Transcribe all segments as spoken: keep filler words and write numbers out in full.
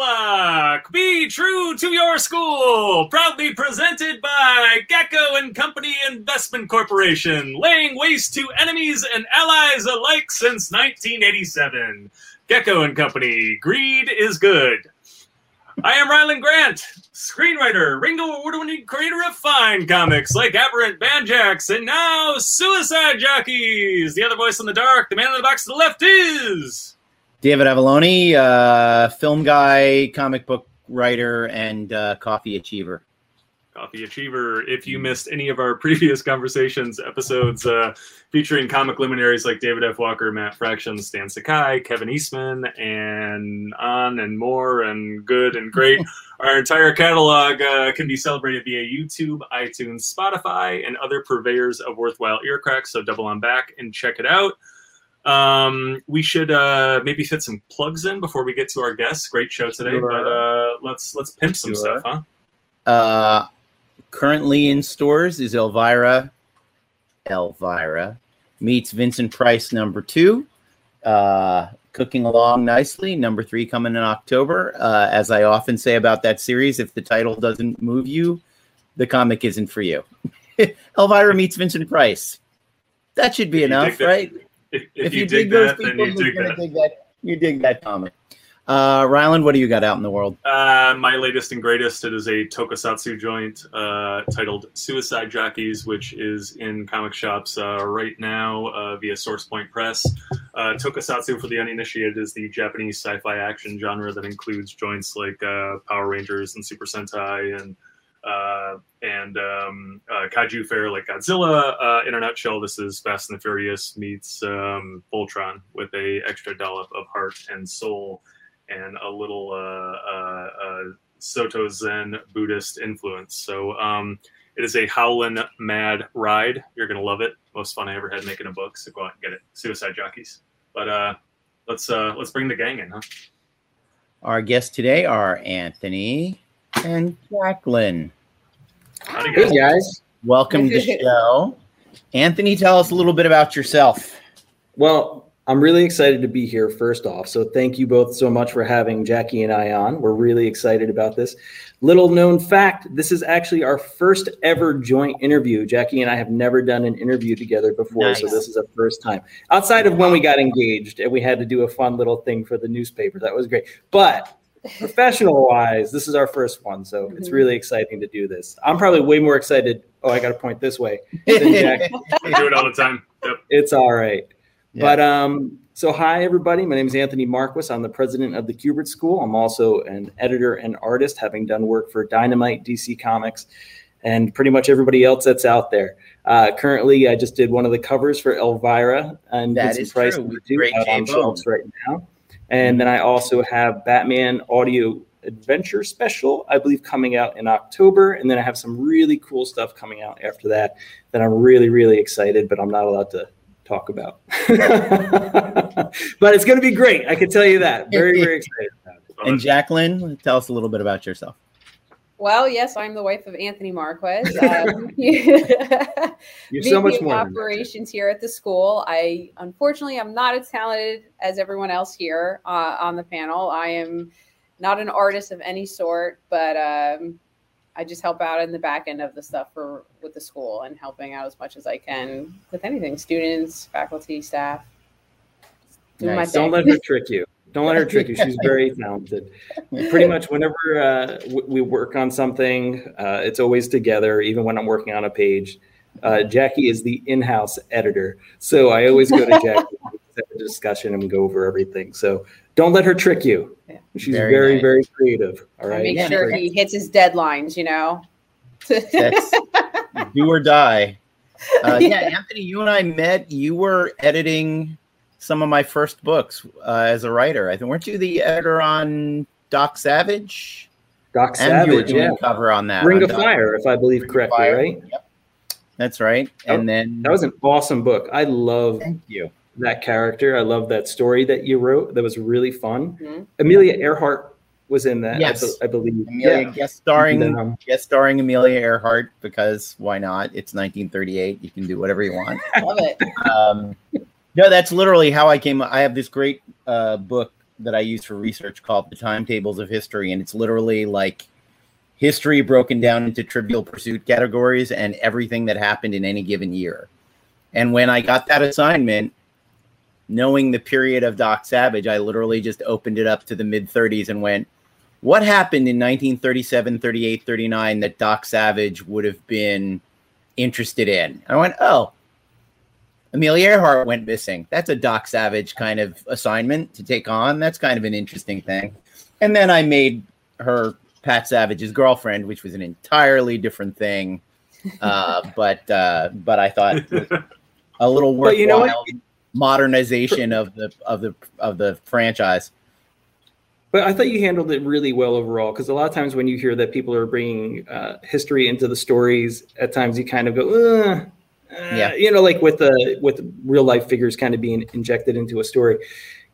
O'Clock, Be True to Your School, proudly presented by Gecko and Company Investment Corporation, laying waste to enemies and allies alike since nineteen eighty-seven. Gecko and Company, greed is good. I am Rylend Grant, screenwriter, Ringo Award-winning creator of fine comics like Aberrant Banjax and now Suicide Jockeys. The other voice in the dark, the man in the box to the left is... David Avalone, uh, film guy, comic book writer, and uh, coffee achiever. Coffee achiever. If you missed any of our previous conversations episodes uh, featuring comic luminaries like David F. Walker, Matt Fraction, Stan Sakai, Kevin Eastman, and on and more and good and great, our entire catalog uh, can be celebrated via YouTube, iTunes, Spotify, and other purveyors of worthwhile ear cracks. So double on back and check it out. Um, we should uh, maybe fit some plugs in before we get to our guests. Great show today, sure. but uh, let's let's pimp some sure. stuff, huh? Uh, currently in stores is Elvira, Elvira meets Vincent Price number two, uh, cooking along nicely. Number three coming in October. Uh, as I often say about that series, if the title doesn't move you, the comic isn't for you. Elvira meets Vincent Price. That should be enough, right? If, if, if you, you dig, dig that, people, then you dig that. dig that. You dig that comic. Uh, Rylend, what do you got out in the world? Uh, my latest and greatest, it is a tokusatsu joint uh, titled Suicide Jockeys, which is in comic shops uh, right now uh, via SourcePoint Press. Uh, tokusatsu, for the uninitiated, is the Japanese sci-fi action genre that includes joints like uh, Power Rangers and Super Sentai and Uh, and um, uh, kaiju fare like Godzilla. Uh, in a nutshell, this is Fast and the Furious meets um, Voltron with a extra dollop of heart and soul and a little uh, uh, uh, Soto Zen Buddhist influence. So um, it is a howlin' mad ride. You're going to love it. Most fun I ever had making a book, so go out and get it. Suicide Jockeys. But uh, let's uh, let's bring the gang in, huh? Our guests today are Anthony... and Jacqueline. Howdy, guys. Hey, guys. Welcome to the show. Anthony, tell us a little bit about yourself. Well, I'm really excited to be here, first off. So thank you both so much for having Jackie and I on. We're really excited about this. Little known fact, this is actually our first ever joint interview. Jackie and I have never done an interview together before, nice. So this is a first time. Outside of when we got engaged and we had to do a fun little thing for the newspaper. That was great. But... professional wise, this is our first one, so mm-hmm. it's really exciting to do this. I'm probably way more excited. Oh, I got to point this way. Than Jack. We do it all the time. Yep. It's all right. Yeah. But um, so hi everybody. My name is Anthony Marques. I'm the president of the Kubert School. I'm also an editor and artist, having done work for Dynamite, D C Comics, and pretty much everybody else that's out there. Uh, currently, I just did one of the covers for Elvira and Vincent Price out on shelves right now. And then I also have Batman Audio Adventure Special, I believe, coming out in October. And then I have some really cool stuff coming out after that that I'm really, really excited, but I'm not allowed to talk about. But it's going to be great. I can tell you that. Very, very excited about it. And Jacqueline, tell us a little bit about yourself. Well, yes, I'm the wife of Anthony Marques. Um, You're so much more operations here at the school. I unfortunately I'm not as talented as everyone else here uh, on the panel. I am not an artist of any sort, but um, I just help out in the back end of the stuff for with the school and helping out as much as I can with anything, students, faculty, staff. Nice. Don't let her trick you. Don't let her trick you. She's very talented. Pretty much whenever uh, w- we work on something, uh, it's always together, even when I'm working on a page. Uh, Jackie is the in-house editor. So I always go to Jackie and have a discussion and we go over everything. So don't let her trick you. She's very, very, nice. very creative. All right. Make sure he hits his deadlines, you know. That's do or die. Uh, yeah, Anthony, you and I met. You were editing... some of my first books uh, as a writer. I think weren't you the editor on Doc Savage? Doc and Savage, you were doing yeah. cover on that. Ring on of Doc Fire, if I believe Ring correctly, right? Yep. That's right. That, and then that was an awesome book. I love thank you. That character. I love that story that you wrote. That was really fun. Mm-hmm. Amelia Earhart was in that. Yes, I, be- I believe. Amelia yeah. guest starring then, um, guest starring Amelia Earhart because why not? It's nineteen thirty-eight. You can do whatever you want. Love it. Um, No, that's literally how I came. I have this great uh, book that I use for research called The Timetables of History, and it's literally like history broken down into trivial pursuit categories and everything that happened in any given year. And when I got that assignment, knowing the period of Doc Savage, I literally just opened it up to the mid thirties and went, what happened in nineteen thirty-seven, thirty-eight, thirty-nine that Doc Savage would have been interested in? I went, oh, Amelia Earhart went missing. That's a Doc Savage kind of assignment to take on. That's kind of an interesting thing. And then I made her Pat Savage's girlfriend, which was an entirely different thing. Uh, but uh, but I thought a little worthwhile you know modernization of the of the of the franchise. But I thought you handled it really well overall, because a lot of times when you hear that people are bringing uh, history into the stories, at times you kind of go, uh, yeah, uh, you know, like with the with real life figures kind of being injected into a story,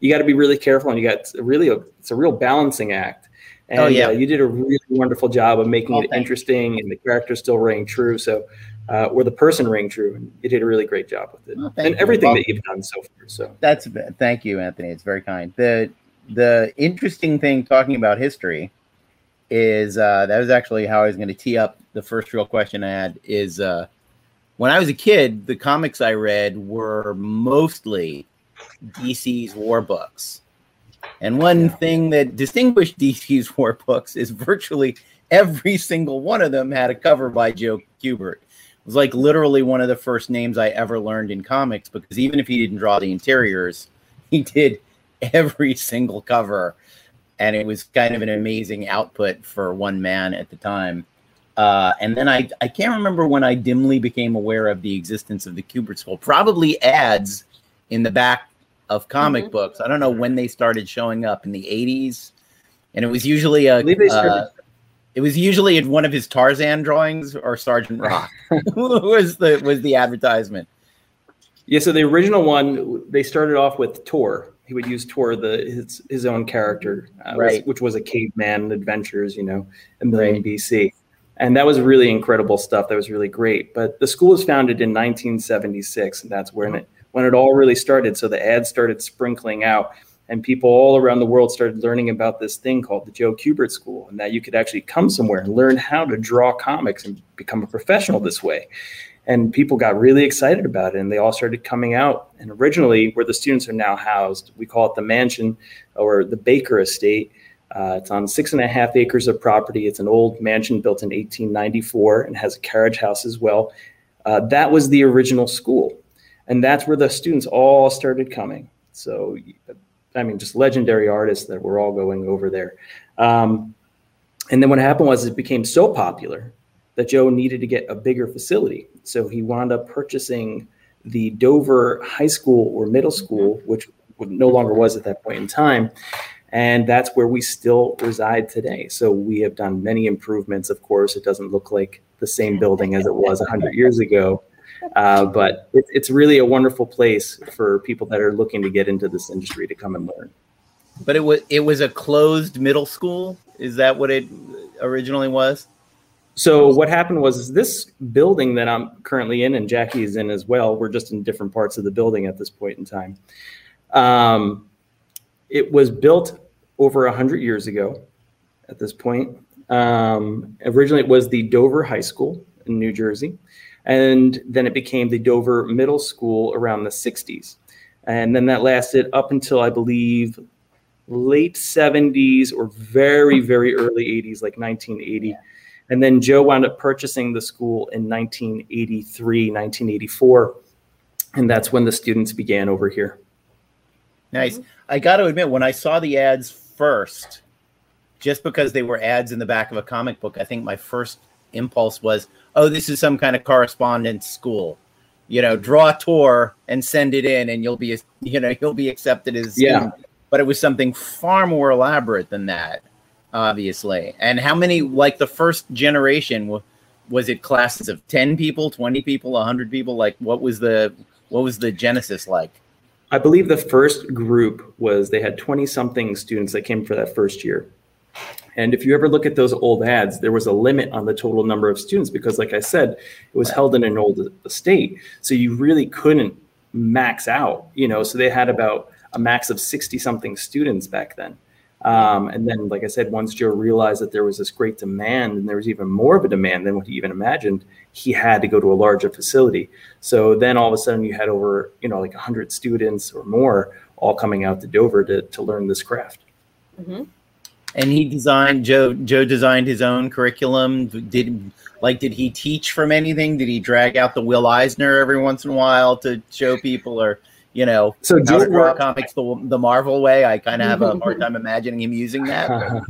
you got to be really careful, and you got really a, it's a real balancing act. And oh, yeah. uh, you did a really wonderful job of making oh, it interesting, and the character still rang true. So, uh, or the person rang true, and you did a really great job with it, oh, and you. everything well, that you've done so far. So that's thank you, Anthony. It's very kind. The The interesting thing talking about history is uh, that was actually how I was going to tee up the first real question I had is uh, when I was a kid, the comics I read were mostly D C's war books. And one thing that distinguished D C's war books is virtually every single one of them had a cover by Joe Kubert. It was like literally one of the first names I ever learned in comics, because even if he didn't draw the interiors, he did every single cover, and it was kind of an amazing output for one man at the time. Uh, and then I, I can't remember when I dimly became aware of the existence of the Kubert School, probably ads in the back of comic mm-hmm. books. I don't know when they started showing up in the eighties, and it was usually a uh, it was usually in one of his Tarzan drawings or Sergeant Rock was the was the advertisement. Yeah, so the original one, they started off with Tor. He would use Tor, the his his own character, uh, right. which, which was a caveman adventures, you know, a million right. B C, and that was really incredible stuff. That was really great. But the school was founded in nineteen seventy-six, and that's when it when it all really started. So the ads started sprinkling out, and people all around the world started learning about this thing called the Joe Kubert School, and that you could actually come somewhere and learn how to draw comics and become a professional this way. And people got really excited about it, and they all started coming out. And originally, where the students are now housed, we call it the mansion or the Baker Estate. Uh, it's on six and a half acres of property. It's an old mansion built in eighteen ninety-four and has a carriage house as well. Uh, that was the original school, and that's where the students all started coming. So, I mean, just legendary artists that were all going over there. Um, and then what happened was it became so popular that Joe needed to get a bigger facility. So he wound up purchasing the Dover High School or middle school, which no longer was at that point in time. And that's where we still reside today. So we have done many improvements. Of course, it doesn't look like the same building as it was one hundred years ago. Uh, but it, it's really a wonderful place for people that are looking to get into this industry to come and learn. But it was, it was a closed middle school? Is that what it originally was? So what happened was is this building that I'm currently in, and Jackie is in as well, we're just in different parts of the building at this point in time. Um, it was built over one hundred years ago at this point. Um, originally, it was the Dover High School in New Jersey, and then it became the Dover Middle School around the sixties. And then that lasted up until, I believe, late seventies or very, very early eighties, like nineteen eighty. Yeah. And then Joe wound up purchasing the school in nineteen eighty-three, nineteen eighty-four. And that's when the students began over here. Nice. I got to admit, when I saw the ads first, just because they were ads in the back of a comic book, I think my first impulse was, oh, this is some kind of correspondence school. You know, draw a tour and send it in and you'll be, you know, you'll be accepted as yeah. student. But it was something far more elaborate than that. Obviously. And how many, like the first generation, was it classes of ten people, twenty people, one hundred people? Like what was the what was the genesis like? I believe the first group was they had twenty something students that came for that first year. And if you ever look at those old ads, there was a limit on the total number of students because, like I said, it was held in an old estate. So you really couldn't max out, you know, so they had about a max of sixty something students back then. Um, and then, like I said, once Joe realized that there was this great demand and there was even more of a demand than what he even imagined, he had to go to a larger facility. So then all of a sudden you had over, you know, like one hundred students or more all coming out to Dover to, to learn this craft. Mm-hmm. And he designed, Joe, Joe designed his own curriculum. Did like, did he teach from anything? Did he drag out the Will Eisner every once in a while to show people, or... You know, so Joe worked, comics the, the Marvel Way. I kind of have a hard time imagining him using that. Uh,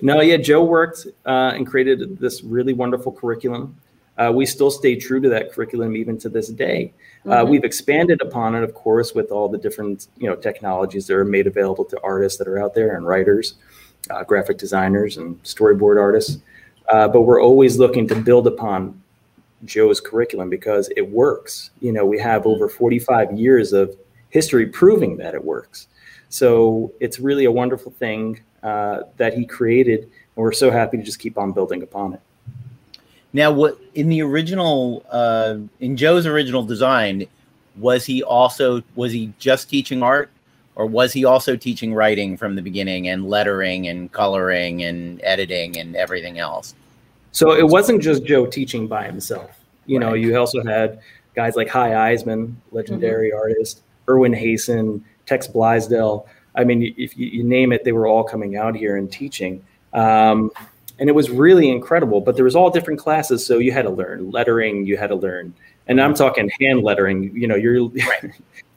no, yeah, Joe worked uh, and created this really wonderful curriculum. Uh, we still stay true to that curriculum even to this day. Uh, mm-hmm. We've expanded upon it, of course, with all the different, you know, technologies that are made available to artists that are out there, and writers, uh, graphic designers, and storyboard artists. Uh, but we're always looking to build upon Joe's curriculum because it works. You know, we have over forty-five years of history proving that it works. So it's really a wonderful thing uh, that he created, and we're so happy to just keep on building upon it. Now, what in the original, uh, in Joe's original design, was he also, was he just teaching art, or was he also teaching writing from the beginning, and lettering and coloring and editing and everything else? So it wasn't just Joe teaching by himself. You know, right. You also had guys like Hi Eisman, legendary mm-hmm. artist, Erwin Haysen, Tex Blaisdell. I mean, if you, you name it, they were all coming out here and teaching. Um, and it was really incredible, but there was all different classes. So you had to learn lettering, you had to learn, and I'm talking hand lettering, you know, you're, right.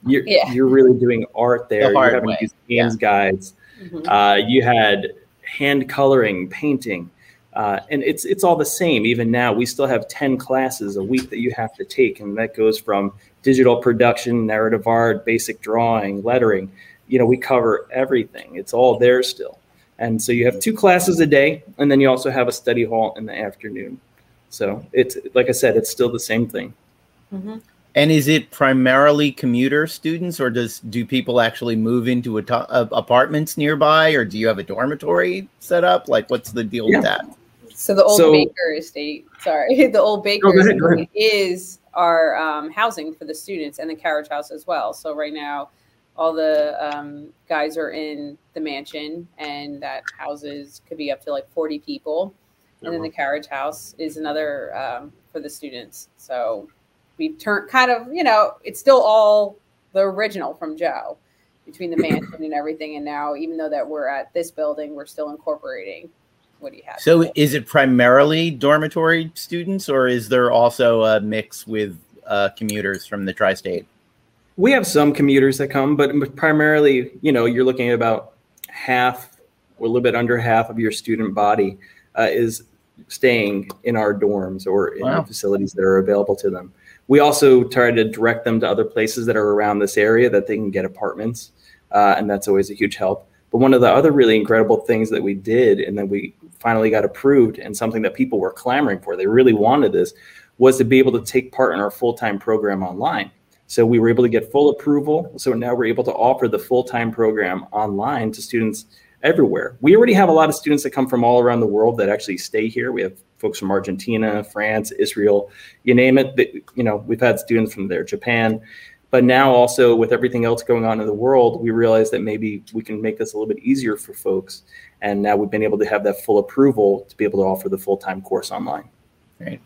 you're, yeah. you're really doing art there. The you're having way. These hands yeah. guides. Mm-hmm. Uh, you had hand coloring, painting. Uh, and it's it's all the same. Even now, we still have ten classes a week that you have to take. And that goes from digital production, narrative art, basic drawing, lettering. You know, we cover everything. It's all there still. And so you have two classes a day, and then you also have a study hall in the afternoon. So it's, like I said, it's still the same thing. Mm-hmm. And is it primarily commuter students, or does do people actually move into a to- uh, apartments nearby, or do you have a dormitory set up? Like, what's the deal yeah. with that? So the old so, Baker Estate, sorry, the old Baker no, Estate ahead, is our um, housing for the students, and the carriage house as well. So right now, all the um, guys are in the mansion, and that houses could be up to like forty people. And then the carriage house is another um, for the students. So we've turned kind of, you know, it's still all the original from Joe between the mansion and everything. And now, even though that we're at this building, we're still incorporating what he had. So is it primarily dormitory students, or is there also a mix with uh, commuters from the tri-state? We have some commuters that come, but primarily, you know, you're looking at about half or a little bit under half of your student body uh, is staying in our dorms or in wow. the facilities that are available to them. We also try to direct them to other places that are around this area that they can get apartments, uh, and that's always a huge help. But one of the other really incredible things that we did, and that we finally got approved, and something that people were clamoring for, they really wanted this, was to be able to take part in our full-time program online. So we were able to get full approval. So now we're able to offer the full-time program online to students everywhere. We already have a lot of students that come from all around the world that actually stay here. We have folks from Argentina, France, Israel, you name it. But, you know, we've had students from there, Japan. But now also with everything else going on in the world, we realize that maybe we can make this a little bit easier for folks. And now we've been able to have that full approval to be able to offer the full-time course online. Right.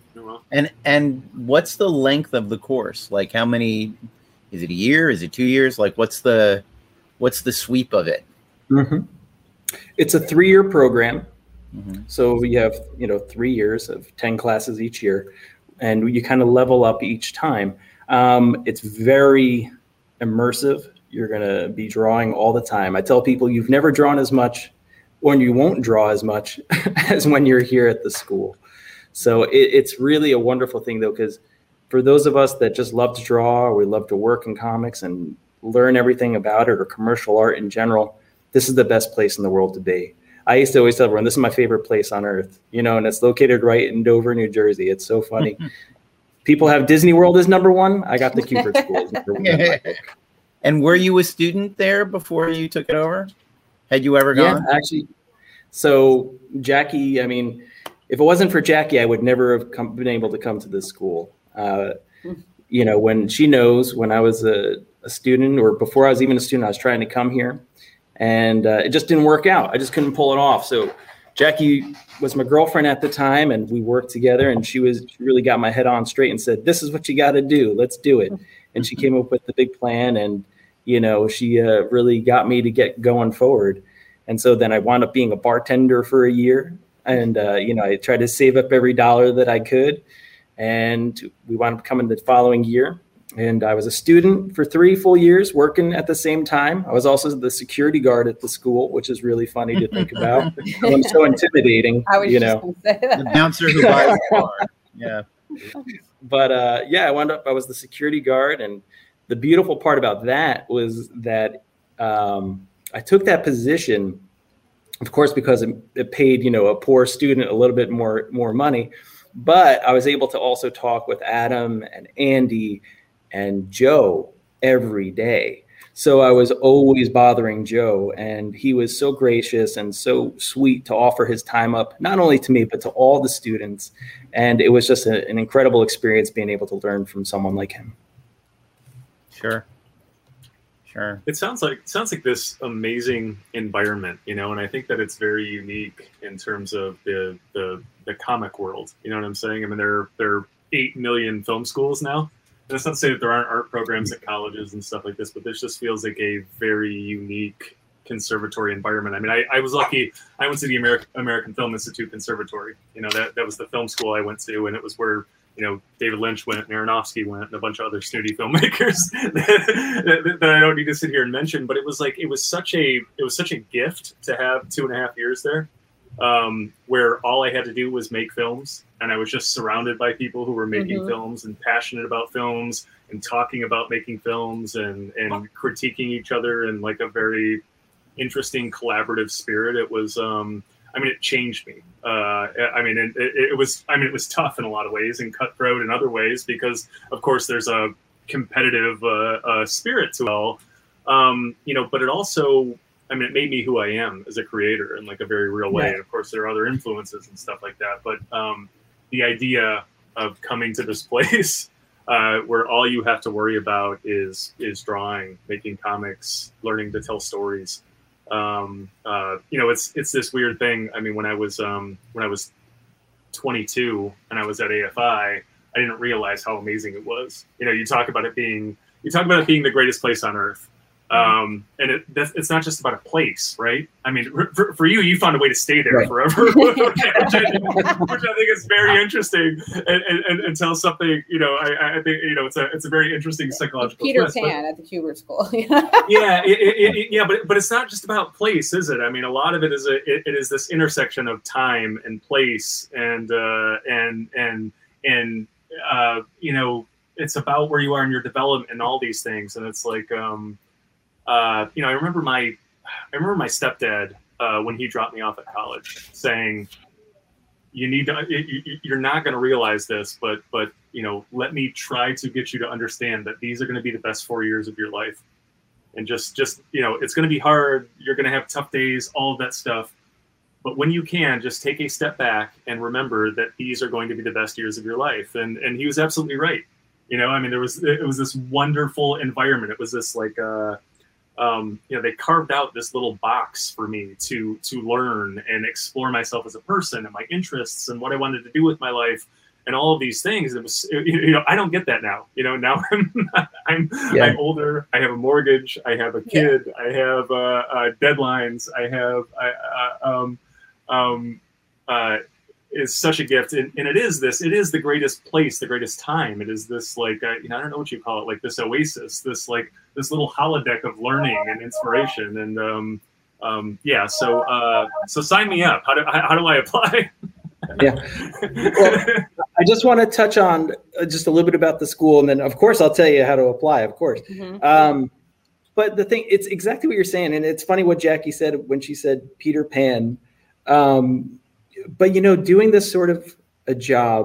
And and what's the length of the course? Like, how many, is it a year? Is it two years? Like, what's the what's the sweep of it? Mm-hmm. It's a three-year program. Mm-hmm. So we have, you know, three years of ten classes each year, and you kind of level up each time. Um, it's very immersive. You're going to be drawing all the time. I tell people you've never drawn as much, or you won't draw as much as when you're here at the school. So it, it's really a wonderful thing, though, because for those of us that just love to draw, or we love to work in comics and learn everything about it, or commercial art in general, this is the best place in the world to be. I used to always tell everyone, this is my favorite place on earth, you know, and it's located right in Dover, New Jersey. It's so funny. People have Disney World as number one. I got the Kubert School as number one. And were you a student there before you took it over? Had you ever gone? Yeah, actually. So Jackie, I mean, if it wasn't for Jackie, I would never have come, been able to come to this school. Uh, you know, when she knows, when I was a, a a student, or before I was even a student, I was trying to come here, and uh, it just didn't work out. I just couldn't pull it off. So Jackie was my girlfriend at the time, and we worked together, and she was she really got my head on straight and said, this is what you got to do. Let's do it. And she came up with the big plan, and, you know, she uh, really got me to get going forward. And so then I wound up being a bartender for a year. And, uh, you know, I tried to save up every dollar that I could. And we wound up coming the following year. And I was a student for three full years working at the same time. I was also the security guard at the school, which is really funny to think about. I'm so intimidating, I was you just know. Say that. The bouncer who buys the car. Yeah. But uh, yeah, I wound up, I was the security guard. And the beautiful part about that was that um, I took that position, of course, because it, it paid, you know, a poor student a little bit more, more money. But I was able to also talk with Adam and Andy and Joe every day. So I was always bothering Joe, and he was so gracious and so sweet to offer his time up, not only to me, but to all the students. And it was just a, an incredible experience being able to learn from someone like him. Sure. Sure. It sounds like it sounds like this amazing environment, you know, and I think that it's very unique in terms of the the, the comic world. You know what I'm saying? I mean, there, there are eight million film schools now. That's not to say that there aren't art programs at colleges and stuff like this, but this just feels like a very unique conservatory environment. I mean, I, I was lucky. I went to the American, American Film Institute Conservatory. You know, that, that was the film school I went to, and it was where, you know, David Lynch went and Aronofsky went and a bunch of other snooty filmmakers that, that, that I don't need to sit here and mention. But it was like, it was such a, it was such a gift to have two and a half years there. Um, where all I had to do was make films, and I was just surrounded by people who were making mm-hmm. films and passionate about films and talking about making films and, and critiquing each other in like a very interesting collaborative spirit. It was, um, I mean, it changed me. Uh, I mean, it, it was, I mean, it was tough in a lot of ways and cutthroat in other ways because, of course, there's a competitive uh, uh, spirit to it all, um, you know, but it also, I mean, it made me who I am as a creator in like a very real way. Yeah. And of course, there are other influences and stuff like that. But um, the idea of coming to this place uh, where all you have to worry about is is drawing, making comics, learning to tell stories. Um, uh, you know, it's it's this weird thing. I mean, when I was um, when I was twenty-two and I was at A F I, I didn't realize how amazing it was. You know, you talk about it being you talk about it being the greatest place on earth. Um, and it, that's, it's not just about a place, right? I mean, for, for you, you found a way to stay there right. forever, which, I, which I think is very interesting and, and, and tells something, you know, I, I think, you know, it's a, it's a very interesting psychological Peter twist, Pan but, at the Kubert School. yeah. It, it, it, yeah. But, but it's not just about place, is it? I mean, a lot of it is, a, it, it is this intersection of time and place and, uh, and, and, and, uh, you know, it's about where you are in your development and all these things. And it's like, um, Uh, you know, I remember my, I remember my stepdad uh, when he dropped me off at college, saying, "You need to, you, you're not going to realize this, but, but you know, let me try to get you to understand that these are going to be the best four years of your life, and just, just, you know, it's going to be hard. You're going to have tough days, all of that stuff. But when you can, just take a step back and remember that these are going to be the best years of your life." And and he was absolutely right. You know, I mean, there was it was this wonderful environment. It was this like. Uh, Um, you know, they carved out this little box for me to to learn and explore myself as a person and my interests and what I wanted to do with my life and all of these things. It was, you know, I don't get that now. You know, now I'm I'm, yeah. I'm older. I have a mortgage. I have a kid. Yeah. I have uh, uh, deadlines. I have I, uh, um, um, uh, is such a gift, and, and it is this. It is the greatest place, the greatest time. It is this like uh, you know, I don't know what you call it, like this oasis, this like. This little holodeck of learning and inspiration. And um, um, yeah, so uh, so sign me up. How do, how do I apply? yeah. Well, I just want to touch on just a little bit about the school. And then, of course, I'll tell you how to apply, of course. Mm-hmm. Um, but the thing, it's exactly what you're saying. And it's funny what Jackie said when she said Peter Pan. Um, but, you know, doing this sort of a job,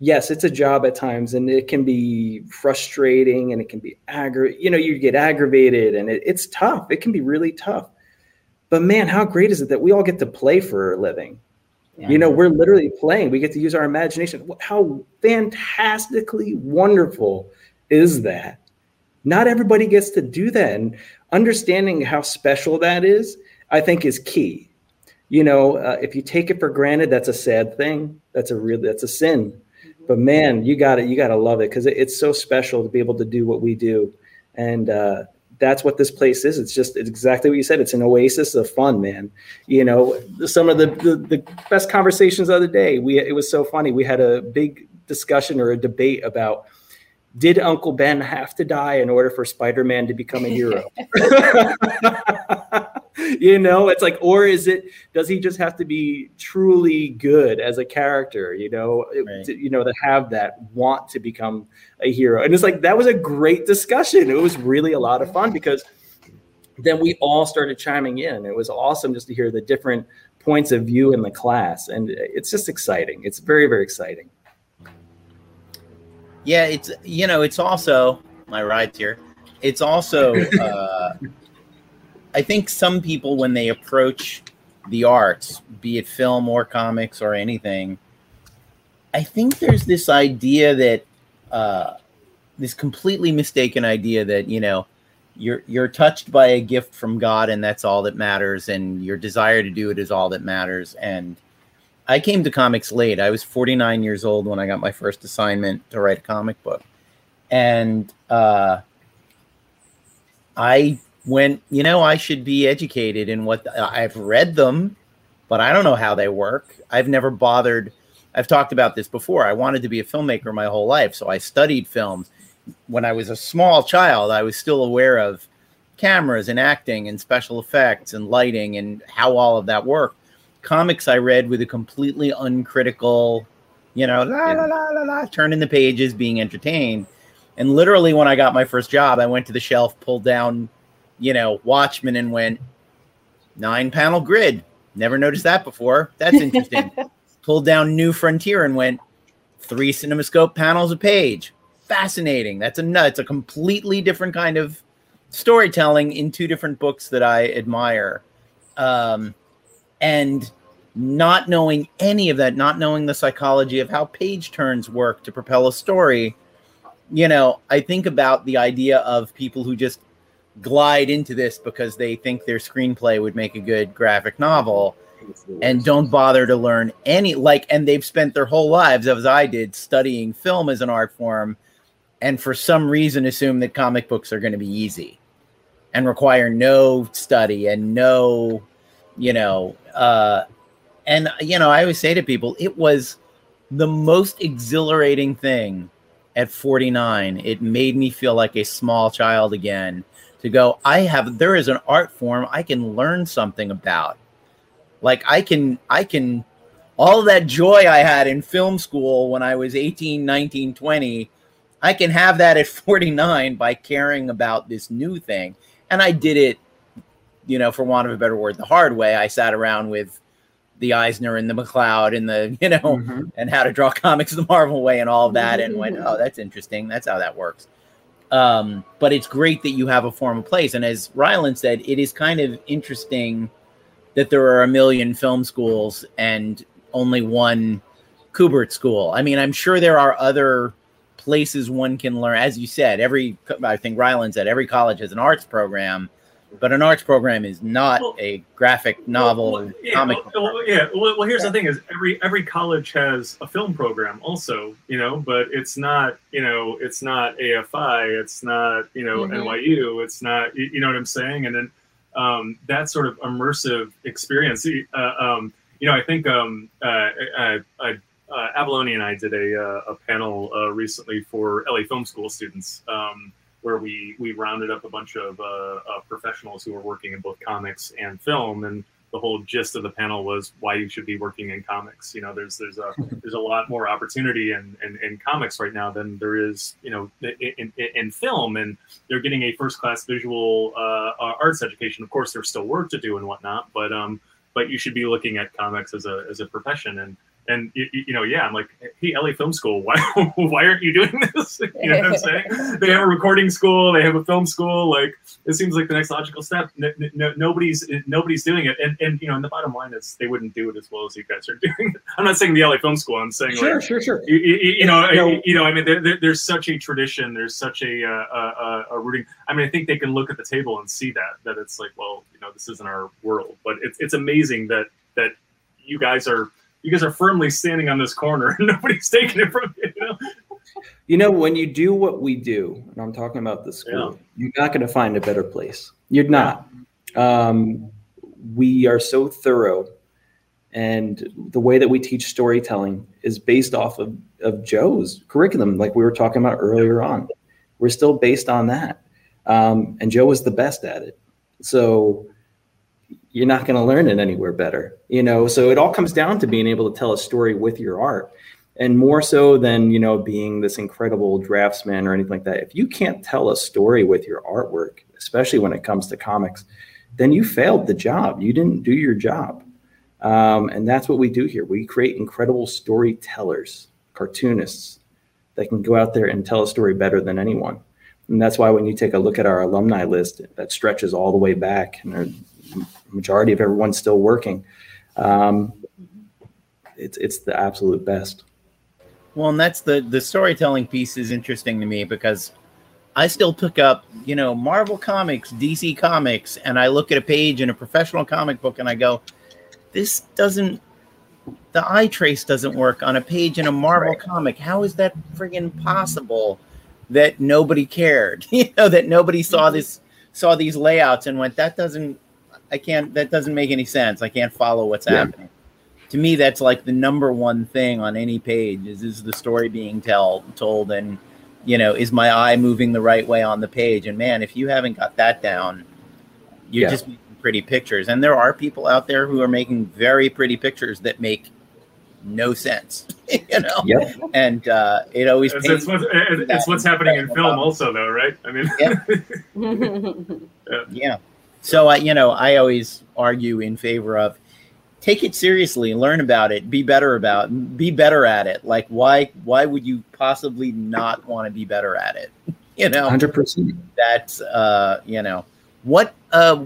yes, it's a job at times, and it can be frustrating, and it can be aggra- you know, you get aggravated, and it, it's tough. It can be really tough. But man, how great is it that we all get to play for a living? Yeah. You know, we're literally playing. We get to use our imagination. How fantastically wonderful is that? Not everybody gets to do that. And understanding how special that is, I think, is key. You know, uh, if you take it for granted, that's a sad thing. That's a real, that's a sin. Mm-hmm. But man, you got to, you got to love it, because it, it's so special to be able to do what we do. And uh, that's what this place is. It's just it's exactly what you said. It's an oasis of fun, man. You know, some of the, the, the best conversations of the day. We it was so funny. We had a big discussion or a debate about, did Uncle Ben have to die in order for Spider-Man to become a hero? You know, it's like, or is it, does he just have to be truly good as a character, you know, right. to, you know, to have that want to become a hero? And it's like, that was a great discussion. It was really a lot of fun, because then we all started chiming in. It was awesome just to hear the different points of view in the class. And it's just exciting. It's very, very exciting. Yeah, it's, you know, it's also, my ride's here, it's also, uh, I think some people, when they approach the arts, be it film or comics or anything, I think there's this idea that, uh, this completely mistaken idea that, you know, you're you're touched by a gift from God and that's all that matters, and your desire to do it is all that matters. And I came to comics late. I was forty-nine years old when I got my first assignment to write a comic book. And uh, I went, you know, I should be educated in what the, I've read them, but I don't know how they work. I've never bothered. I've talked about this before. I wanted to be a filmmaker my whole life. So I studied films. When I was a small child, I was still aware of cameras and acting and special effects and lighting and how all of that worked. Comics I read with a completely uncritical, you know, la, la, la, la, la, turning the pages, being entertained. And literally when I got my first job, I went to the shelf, pulled down, you know, Watchmen and went, nine panel grid. Never noticed that before. That's interesting. Pulled down New Frontier and went, three CinemaScope panels a page. Fascinating. That's a nuts. A completely different kind of storytelling in two different books that I admire. Um, and not knowing any of that, not knowing the psychology of how page turns work to propel a story, you know, I think about the idea of people who just glide into this because they think their screenplay would make a good graphic novel and don't bother to learn any, like, and they've spent their whole lives, as I did, studying film as an art form, and for some reason assume that comic books are going to be easy and require no study and no, you know, uh, and, you know, I always say to people, it was the most exhilarating thing at forty-nine. It made me feel like a small child again to go, I have, there is an art form I can learn something about. Like I can, I can, all that joy I had in film school when I was eighteen, nineteen, twenty, I can have that at forty-nine by caring about this new thing. And I did it, you know, for want of a better word, the hard way. I sat around with the Eisner and the McLeod and the, you know, mm-hmm. and how to draw comics the Marvel way and all of that, and went, oh, that's interesting. That's how that works. Um, but it's great that you have a form of place. And as Rylend said, it is kind of interesting that there are a million film schools and only one Kubert school. I mean, I'm sure there are other places one can learn. As you said, every, I think Rylend said, every college has an arts program. But an arts program is not well, a graphic novel well, yeah, comic. Well, well, yeah. Well, well, here's the thing: is every every college has a film program, also, you know. But it's not, you know, it's not A F I, it's not, you know, mm-hmm. N Y U, it's not, you know what I'm saying. And then um, that sort of immersive experience. Uh, um, you know, I think um, uh, I, I, uh, Avalone and I did a uh, a panel uh, recently for L A Film School students. Um, where we, we rounded up a bunch of uh, uh, professionals who were working in both comics and film. And the whole gist of the panel was why you should be working in comics. You know, there's there's a there's a lot more opportunity in, in, in comics right now than there is, you know, in, in, in film. And they're getting a first-class visual uh, arts education. Of course, there's still work to do and whatnot, but um, but you should be looking at comics as a as a profession. And And, you, you know, yeah, I'm like, hey, L A Film School, why why aren't you doing this? You know what I'm saying? They have a recording school. They have a film school. Like, it seems like the next logical step. No, no, nobody's nobody's doing it. And, and, you know, and the bottom line is they wouldn't do it as well as you guys are doing it. I'm not saying the L A Film School. I'm saying, sure, like, sure, sure. You, you, you know, no. you know, I mean, there, there, there's such a tradition. There's such a, a, a, a rooting. I mean, I think they can look at the table and see that, that it's like, well, you know, this isn't our world. But it's, it's amazing that that you guys are, you guys are firmly standing on this corner and nobody's taking it from you. You know, you know when you do what we do, and I'm talking about the school, yeah. you're not going to find a better place. You're not. Um, we are so thorough. And the way that we teach storytelling is based off of, of Joe's curriculum, like we were talking about earlier on. We're still based on that. Um, and Joe was the best at it. So you're not going to learn it anywhere better, you know? So it all comes down to being able to tell a story with your art, and more so than, you know, being this incredible draftsman or anything like that. If you can't tell a story with your artwork, especially when it comes to comics, then you failed the job. You didn't do your job. Um, and that's what we do here. We create incredible storytellers, cartoonists that can go out there and tell a story better than anyone. And that's why when you take a look at our alumni list, that stretches all the way back, and there's majority of everyone's still working. Um, it's it's the absolute best. Well, and that's the the storytelling piece is interesting to me, because I still pick up, you know, Marvel Comics, D C Comics, and I look at a page in a professional comic book and I go, this doesn't, the eye trace doesn't work on a page in a Marvel right. comic. How is that friggin' possible that nobody cared? You know, that nobody saw this, saw these layouts and went, that doesn't, I can't, that doesn't make any sense. I can't follow what's yeah. happening. To me, that's like the number one thing on any page is, is the story being tell, told, and, you know, is my eye moving the right way on the page? And man, if you haven't got that down, you're yeah. just making pretty pictures. And there are people out there who are making very pretty pictures that make no sense, you know? Yep. And uh, it always it's, it's, what's, it's what's happening in film about. Also, though, right? I mean, yeah. yeah. yeah. So, I, you know, I always argue in favor of take it seriously, learn about it, be better about it, be better at it. Like, why why would you possibly not want to be better at it? You know, one hundred percent. That's, uh, you know, what uh,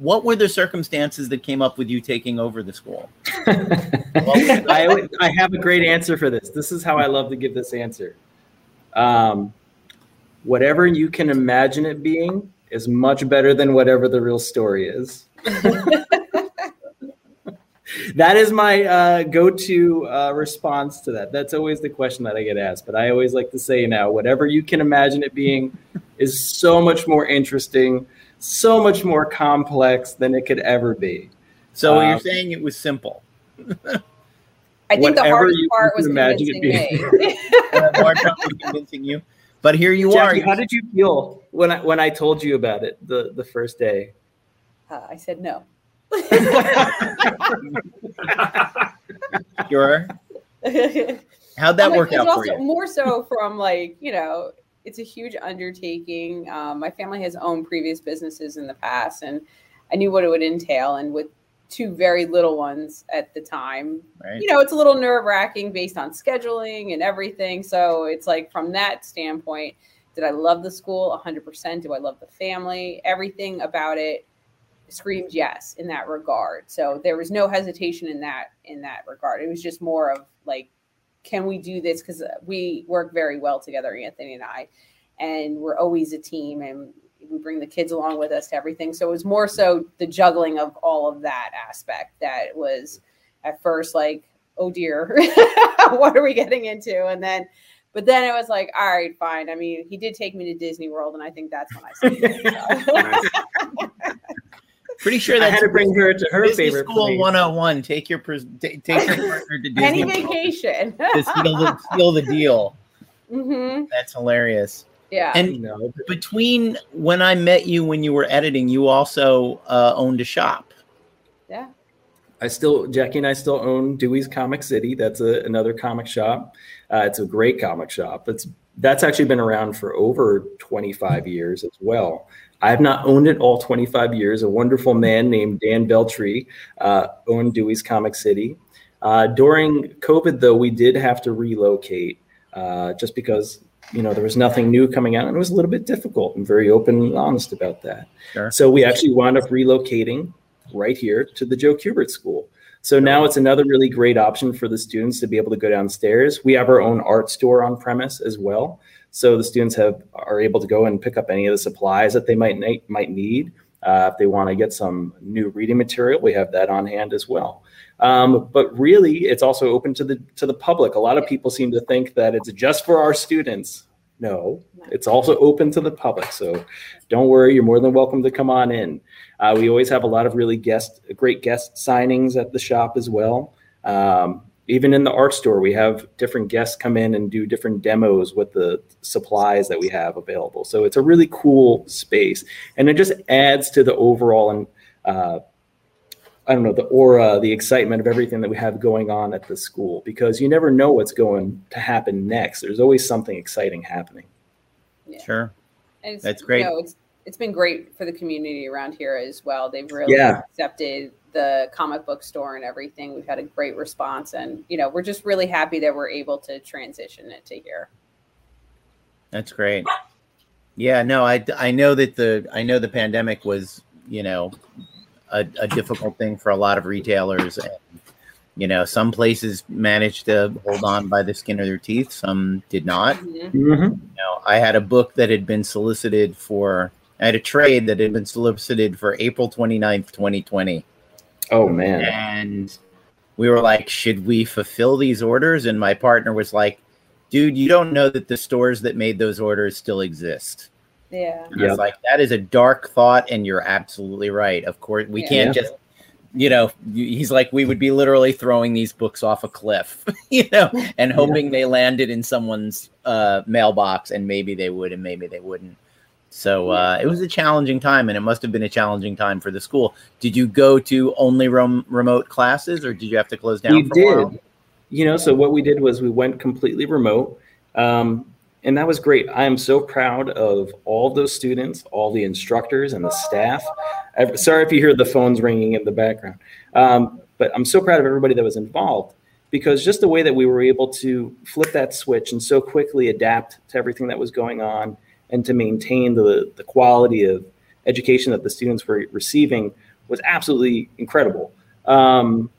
what were the circumstances that came up with you taking over the school? I, always, I have a great answer for this. This is how I love to give this answer. Um, whatever you can imagine it being is much better than whatever the real story is. That is my uh, go-to uh, response to that. That's always the question that I get asked, but I always like to say now, whatever you can imagine it being is so much more interesting, so much more complex than it could ever be. So um, you're saying it was simple. I think the hardest part was convincing me. The hard part was convincing you. But here you Jackie, are. How did you feel when I, when I told you about it the, the first day? Uh, I said no. Sure. How'd that I'm work like, out also, for you? More so from like, you know, it's a huge undertaking. Um, my family has owned previous businesses in the past, and I knew what it would entail. And with two very little ones at the time, right. you know, it's a little nerve wracking based on scheduling and everything. So it's like, from that standpoint, did I love the school? A hundred percent. Do I love the family? Everything about it screamed yes in that regard. So there was no hesitation in that, in that regard. It was just more of like, can we do this? Cause we work very well together, Anthony and I, and we're always a team, and we bring the kids along with us to everything. So it was more so the juggling of all of that aspect that was at first like, oh dear, what are we getting into? And then, but then it was like, all right, fine. I mean, he did take me to Disney World, and I think that's when I said it. So. Pretty sure that's I had to bring her to her Disney favorite school place. one oh one. Take your take your partner to Disney. Any vacation. To steal the, steal the deal. Mm-hmm. That's hilarious. Yeah. And no. between when I met you, when you were editing, you also uh, owned a shop. Yeah. I still, Jackie and I still own Dewey's Comic City. That's a, another comic shop. Uh, it's a great comic shop. It's that's actually been around for over twenty-five years as well. I've not owned it all twenty-five years. A wonderful man named Dan Beltry uh, owned Dewey's Comic City. Uh, during COVID, though, we did have to relocate uh, just because, you know, there was nothing new coming out, and it was a little bit difficult. I'm very open and honest about that. Sure. So we actually wound up relocating right here to the Joe Kubert School. So now it's another really great option for the students to be able to go downstairs. We have our own art store on premise as well. So the students have are able to go and pick up any of the supplies that they might na- might need. Uh, if they want to get some new reading material, we have that on hand as well. Um, but really, it's also open to the to the public. A lot of people seem to think that it's just for our students. No, it's also open to the public. So don't worry, you're more than welcome to come on in. Uh, we always have a lot of really guest, great guest signings at the shop as well. Um, even in the art store, we have different guests come in and do different demos with the supplies that we have available. So it's a really cool space. And it just adds to the overall, and uh, I don't know, the aura, the excitement of everything that we have going on at the school, because you never know what's going to happen next. There's always something exciting happening. Yeah. Sure. And it's, that's great. You know, it's, it's been great for the community around here as well. They've really yeah. accepted the comic book store and everything. We've had a great response, and, you know, we're just really happy that we're able to transition it to here. That's great. Yeah, no, I, I know that the, I know the pandemic was, you know, a, a difficult thing for a lot of retailers. And, you know, some places managed to hold on by the skin of their teeth. Some did not. Mm-hmm. You know, I had a book that had been solicited for, I had a trade that had been solicited for April twenty-ninth, twenty twenty. Oh, man. And we were like, should we fulfill these orders? And my partner was like, dude, you don't know that the stores that made those orders still exist. Yeah. And yep. I was like, that is a dark thought, and you're absolutely right. Of course, we yeah. can't yeah. just, you know, he's like, we would be literally throwing these books off a cliff, you know, and hoping yeah. they landed in someone's uh, mailbox, and maybe they would and maybe they wouldn't. So uh, it was a challenging time, and it must have been a challenging time for the school. Did you go to only rem- remote classes, or did you have to close down? We for did. A while? You know, so what we did was we went completely remote, um, and that was great. I am so proud of all those students, all the instructors, and the staff. I've, sorry if you hear the phones ringing in the background, um, but I'm so proud of everybody that was involved, because just the way that we were able to flip that switch and so quickly adapt to everything that was going on, and to maintain the, the quality of education that the students were receiving was absolutely incredible. Um,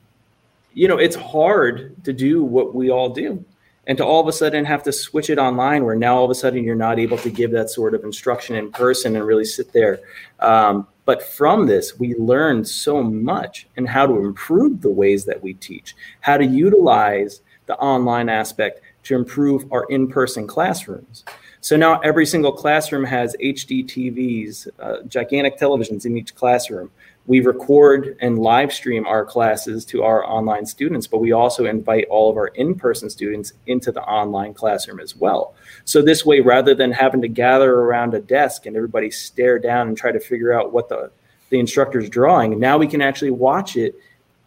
you know, it's hard to do what we all do, and to all of a sudden have to switch it online, where now all of a sudden you're not able to give that sort of instruction in person and really sit there. Um, but from this, we learned so much in how to improve the ways that we teach, how to utilize the online aspect to improve our in-person classrooms. So now every single classroom has H D T Vs, uh, gigantic televisions in each classroom. We record and live stream our classes to our online students, but we also invite all of our in-person students into the online classroom as well. So this way, rather than having to gather around a desk and everybody stare down and try to figure out what the, the instructor's drawing, now we can actually watch it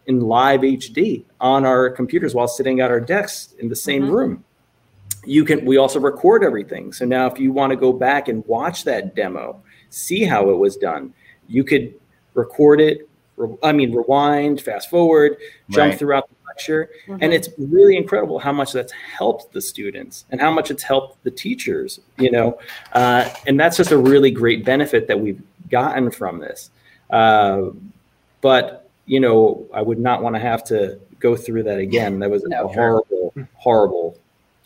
in live H D on our computers while sitting at our desks in the same mm-hmm. room. You can, we also record everything. So now if you want to go back and watch that demo, see how it was done, you could record it. Re- I mean, rewind, fast forward, jump right. throughout the lecture. Mm-hmm. And it's really incredible how much that's helped the students and how much it's helped the teachers, you know, uh, and that's just a really great benefit that we've gotten from this. Uh, but, you know, I would not want to have to go through that again. That was no, a sure. horrible, horrible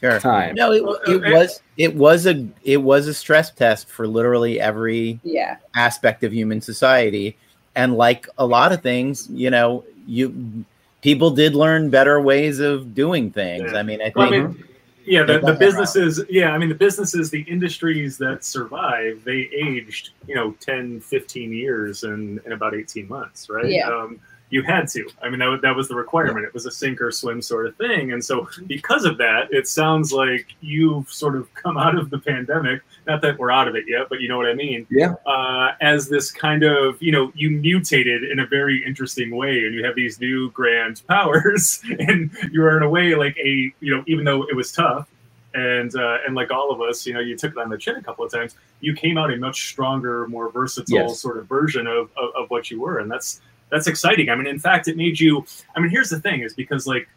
Sure. time. No, it, it was it was a it was a stress test for literally every yeah. aspect of human society, and like a lot of things, you know, you people did learn better ways of doing things. Yeah. I mean, I think well, I mean, yeah, the, the businesses, wrong. yeah, I mean, the businesses, the industries that survive, they aged, you know, ten, fifteen years in, in about eighteen months, right? Yeah. Um, You had to. I mean, that, that was the requirement. It was a sink or swim sort of thing. And so because of that, it sounds like you've sort of come out of the pandemic. Not that we're out of it yet, but you know what I mean? Yeah. Uh, as this kind of, you know, you mutated in a very interesting way, and you have these new grand powers, and you are in a way like a, you know, even though it was tough, and uh, and like all of us, you know, you took it on the chin a couple of times, you came out a much stronger, more versatile yes. sort of version of, of, of what you were. And that's, That's exciting. I mean, in fact, it made you, I mean, here's the thing is because like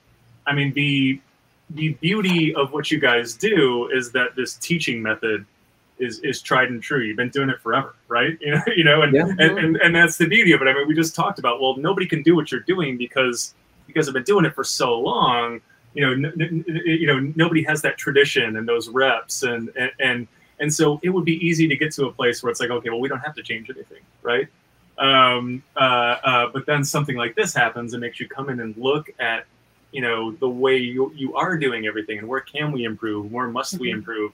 I mean, the the beauty of what you guys do is that this teaching method is is tried and true. You've been doing it forever, right? You know, you know, and, yeah. and, and and that's the beauty of it. I mean, we just talked about, well, nobody can do what you're doing because you guys have been doing it for so long. You know, n- n- you know, nobody has that tradition and those reps, and and and and so it would be easy to get to a place where it's like, okay, well, we don't have to change anything, right? Um, uh, uh, but then something like this happens and makes you come in and look at, you know, the way you you are doing everything, and where can we improve? Where must mm-hmm. we improve?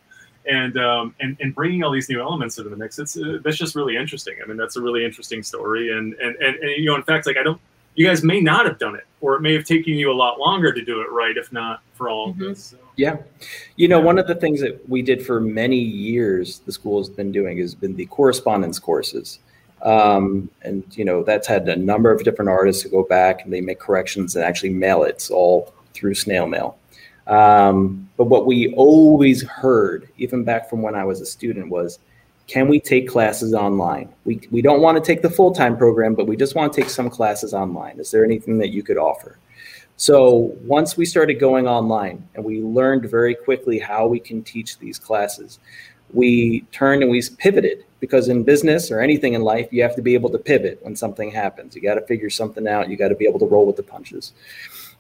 And um, and and bringing all these new elements into the mix, it's uh, that's just really interesting. I mean, that's a really interesting story, and and and, and you know, in fact, like I don't. You guys may not have done it, or it may have taken you a lot longer to do it right, if not for all of this. So. Yeah. You know, one of the things that we did for many years, the school has been doing, has been the correspondence courses. Um, and, you know, that's had a number of different artists who go back and they make corrections and actually mail it. It's all through snail mail. Um, but what we always heard, even back from when I was a student, was, can we take classes online? We we don't want to take the full-time program, but we just want to take some classes online. Is there anything that you could offer? So once we started going online, and we learned very quickly how we can teach these classes, we turned and we pivoted, because in business or anything in life, you have to be able to pivot when something happens. You got to figure something out. You got to be able to roll with the punches.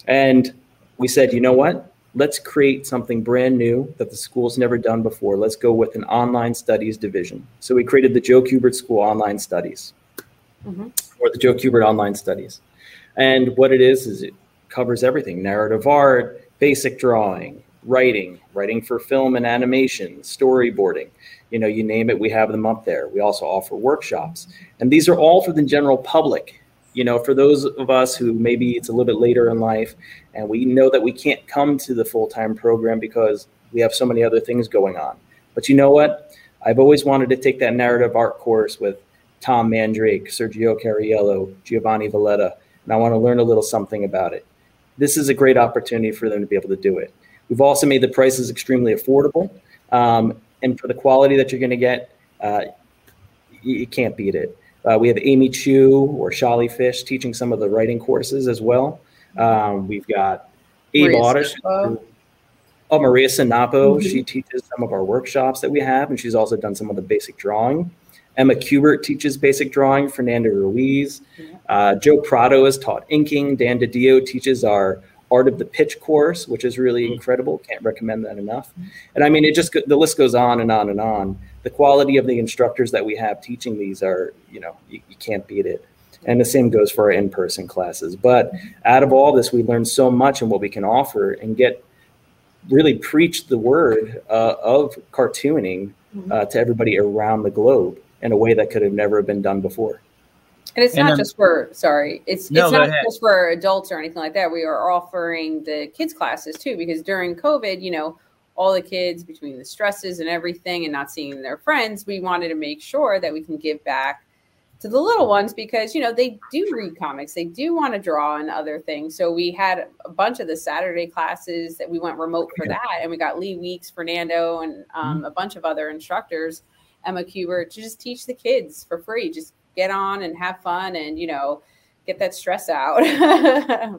And we said, you know what? Let's create something brand new that the school's never done before. Let's go with an online studies division. So we created the Joe Kubert School Online Studies, mm-hmm. or the Joe Kubert Online Studies. And what it is, is it covers everything: narrative art, basic drawing, writing, writing for film and animation, storyboarding, you know, you name it, we have them up there. We also offer workshops. And these are all for the general public. You know, for those of us who maybe it's a little bit later in life and we know that we can't come to the full-time program because we have so many other things going on. But you know what? I've always wanted to take that narrative art course with Tom Mandrake, Sergio Cariello, Giovanni Valletta, and I want to learn a little something about it. This is a great opportunity for them to be able to do it. We've also made the prices extremely affordable. Um, and for the quality that you're going to get, uh, you can't beat it. Uh, we have Amy Chu or Shali Fish teaching some of the writing courses as well. Um, we've got Abe Audish. Oh, Maria Sinapo. Mm-hmm. She teaches some of our workshops that we have, and she's also done some of the basic drawing. Emma Kubert teaches basic drawing. Fernando Ruiz. Yeah. Uh, Joe Prado has taught inking. Dan DiDio teaches our Art of the Pitch course, which is really mm-hmm. incredible. Can't recommend that enough. Mm-hmm. And I mean, it just the list goes on and on and on. The quality of the instructors that we have teaching these are, you know, you, you can't beat it. And the same goes for our in-person classes. But out of all this, we learn so much in what we can offer and get really preach the word uh, of cartooning uh, to everybody around the globe in a way that could have never been done before. And it's and not I'm, just for, sorry, it's no, it's not just for adults or anything like that. We are offering the kids classes too, because during COVID, you know, all the kids between the stresses and everything and not seeing their friends, we wanted to make sure that we can give back to the little ones because, you know, they do read comics. They do want to draw and other things. So we had a bunch of the Saturday classes that we went remote for that. And we got Lee Weeks, Fernando, and um, mm-hmm. a bunch of other instructors, Emma Kubert, to just teach the kids for free. Just get on and have fun and, you know, get that stress out.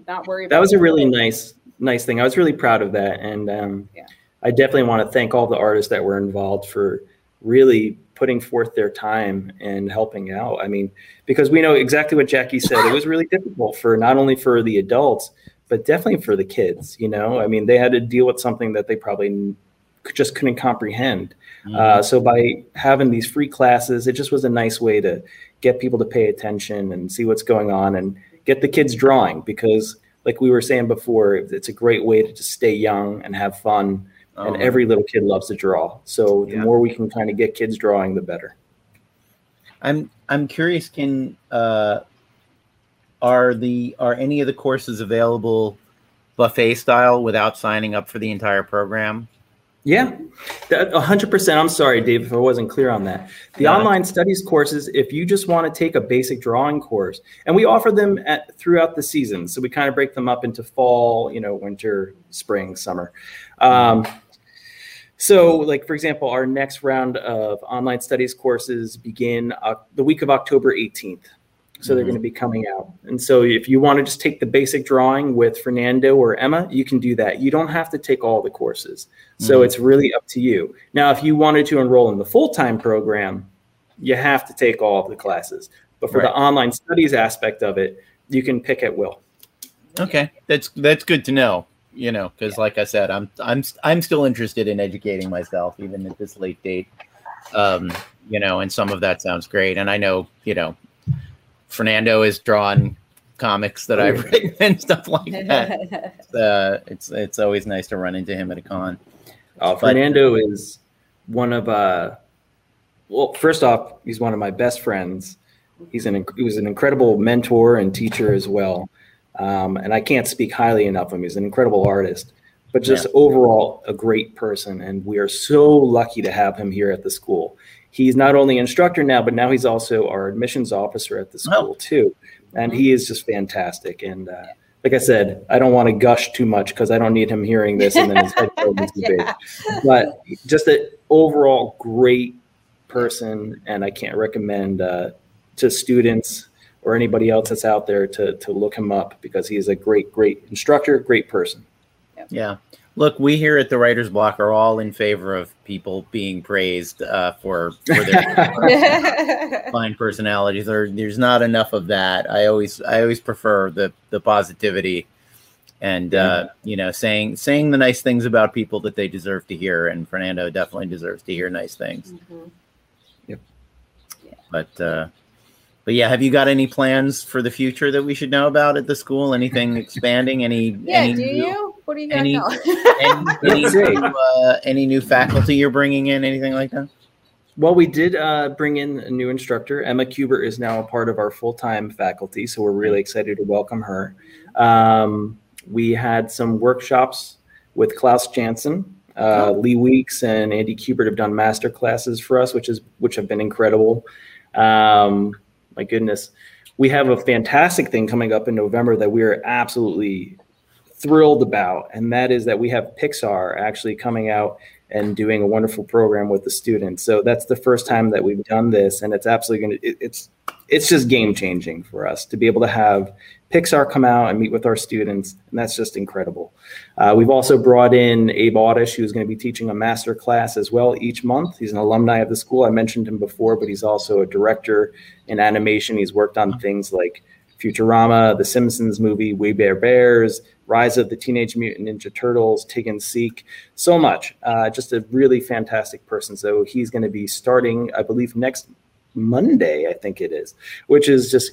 Not worry about That was it. A really nice, nice thing. I was really proud of that. And, um, yeah. I definitely want to thank all the artists that were involved for really putting forth their time and helping out. I mean, because we know exactly what Jackie said. It was really difficult for not only for the adults, but definitely for the kids, you know? I mean, they had to deal with something that they probably just couldn't comprehend. Mm-hmm. Uh, so by having these free classes, it just was a nice way to get people to pay attention and see what's going on and get the kids drawing. Because like we were saying before, it's a great way to just stay young and have fun. Oh, and every little kid loves to draw. So the yeah. more we can kind of get kids drawing, the better. I'm I'm curious, can uh, are the are any of the courses available buffet style without signing up for the entire program? Yeah, a hundred percent. I'm sorry, Dave, if I wasn't clear on that. The yeah. online studies courses, if you just want to take a basic drawing course, and we offer them at, throughout the season. So we kind of break them up into fall, you know, winter, spring, summer. Um, so like, for example, our next round of online studies courses begin uh, the week of October eighteenth. So they're mm-hmm. going to be coming out. And so if you want to just take the basic drawing with Fernando or Emma, you can do that. You don't have to take all the courses. So mm-hmm. it's really up to you. Now, if you wanted to enroll in the full-time program, you have to take all of the classes. But for right. the online studies aspect of it, you can pick at will. Okay. That's that's good to know, you know, because yeah. like I said, I'm I'm I'm still interested in educating myself even at this late date. Um, you know, and some of that sounds great. And I know, you know, Fernando has drawn comics that I've written and stuff like that. uh, it's it's always nice to run into him at a con. Uh, Fernando is one of uh, well, first off, he's one of my best friends. He's an he was an incredible mentor and teacher as well, um, and I can't speak highly enough of him. He's an incredible artist, but just yeah. overall a great person. And we are so lucky to have him here at the school. He's not only instructor now, but now he's also our admissions officer at the school oh. too. And he is just fantastic. And uh, like I said, I don't want to gush too much because I don't need him hearing this and then his head opens to big. But just an overall great person. And I can't recommend uh, to students or anybody else that's out there to, to look him up because he is a great, great instructor, great person. Yeah. Look, we here at the Writer's Block are all in favor of people being praised uh, for, for their fine personalities. There, there's not enough of that. I always, I always prefer the the positivity, and uh, you know, saying saying the nice things about people that they deserve to hear. And Fernando definitely deserves to hear nice things. Mm-hmm. Yep. Yeah. But uh, but yeah, have you got any plans for the future that we should know about at the school? Anything expanding? Any? Yeah. Any do new- you? What do you got any, any, any, uh, any new faculty you're bringing in, anything like that? Well, we did uh, bring in a new instructor. Emma Kubert is now a part of our full-time faculty, so we're really excited to welcome her. Um, we had some workshops with Klaus Jansen. Uh, oh. Lee Weeks and Andy Kubert have done master classes for us, which is which have been incredible. Um, my goodness. We have a fantastic thing coming up in November that we are absolutely thrilled about, and that is that we have Pixar actually coming out and doing a wonderful program with the students. So that's the first time that we've done this, and it's absolutely going it, to it's it's just game changing for us to be able to have Pixar come out and meet with our students, and that's just incredible. Uh, we've also brought in Abe Audish, who's going to be teaching a master class as well each month. He's an alumni of the school. I mentioned him before, but he's also a director in animation. He's worked on things like Futurama, The Simpsons Movie, We Bear Bears, Rise of the Teenage Mutant Ninja Turtles, Tig and Seek, so much. Uh, just a really fantastic person. So he's going to be starting, I believe, next Monday, I think it is, which is just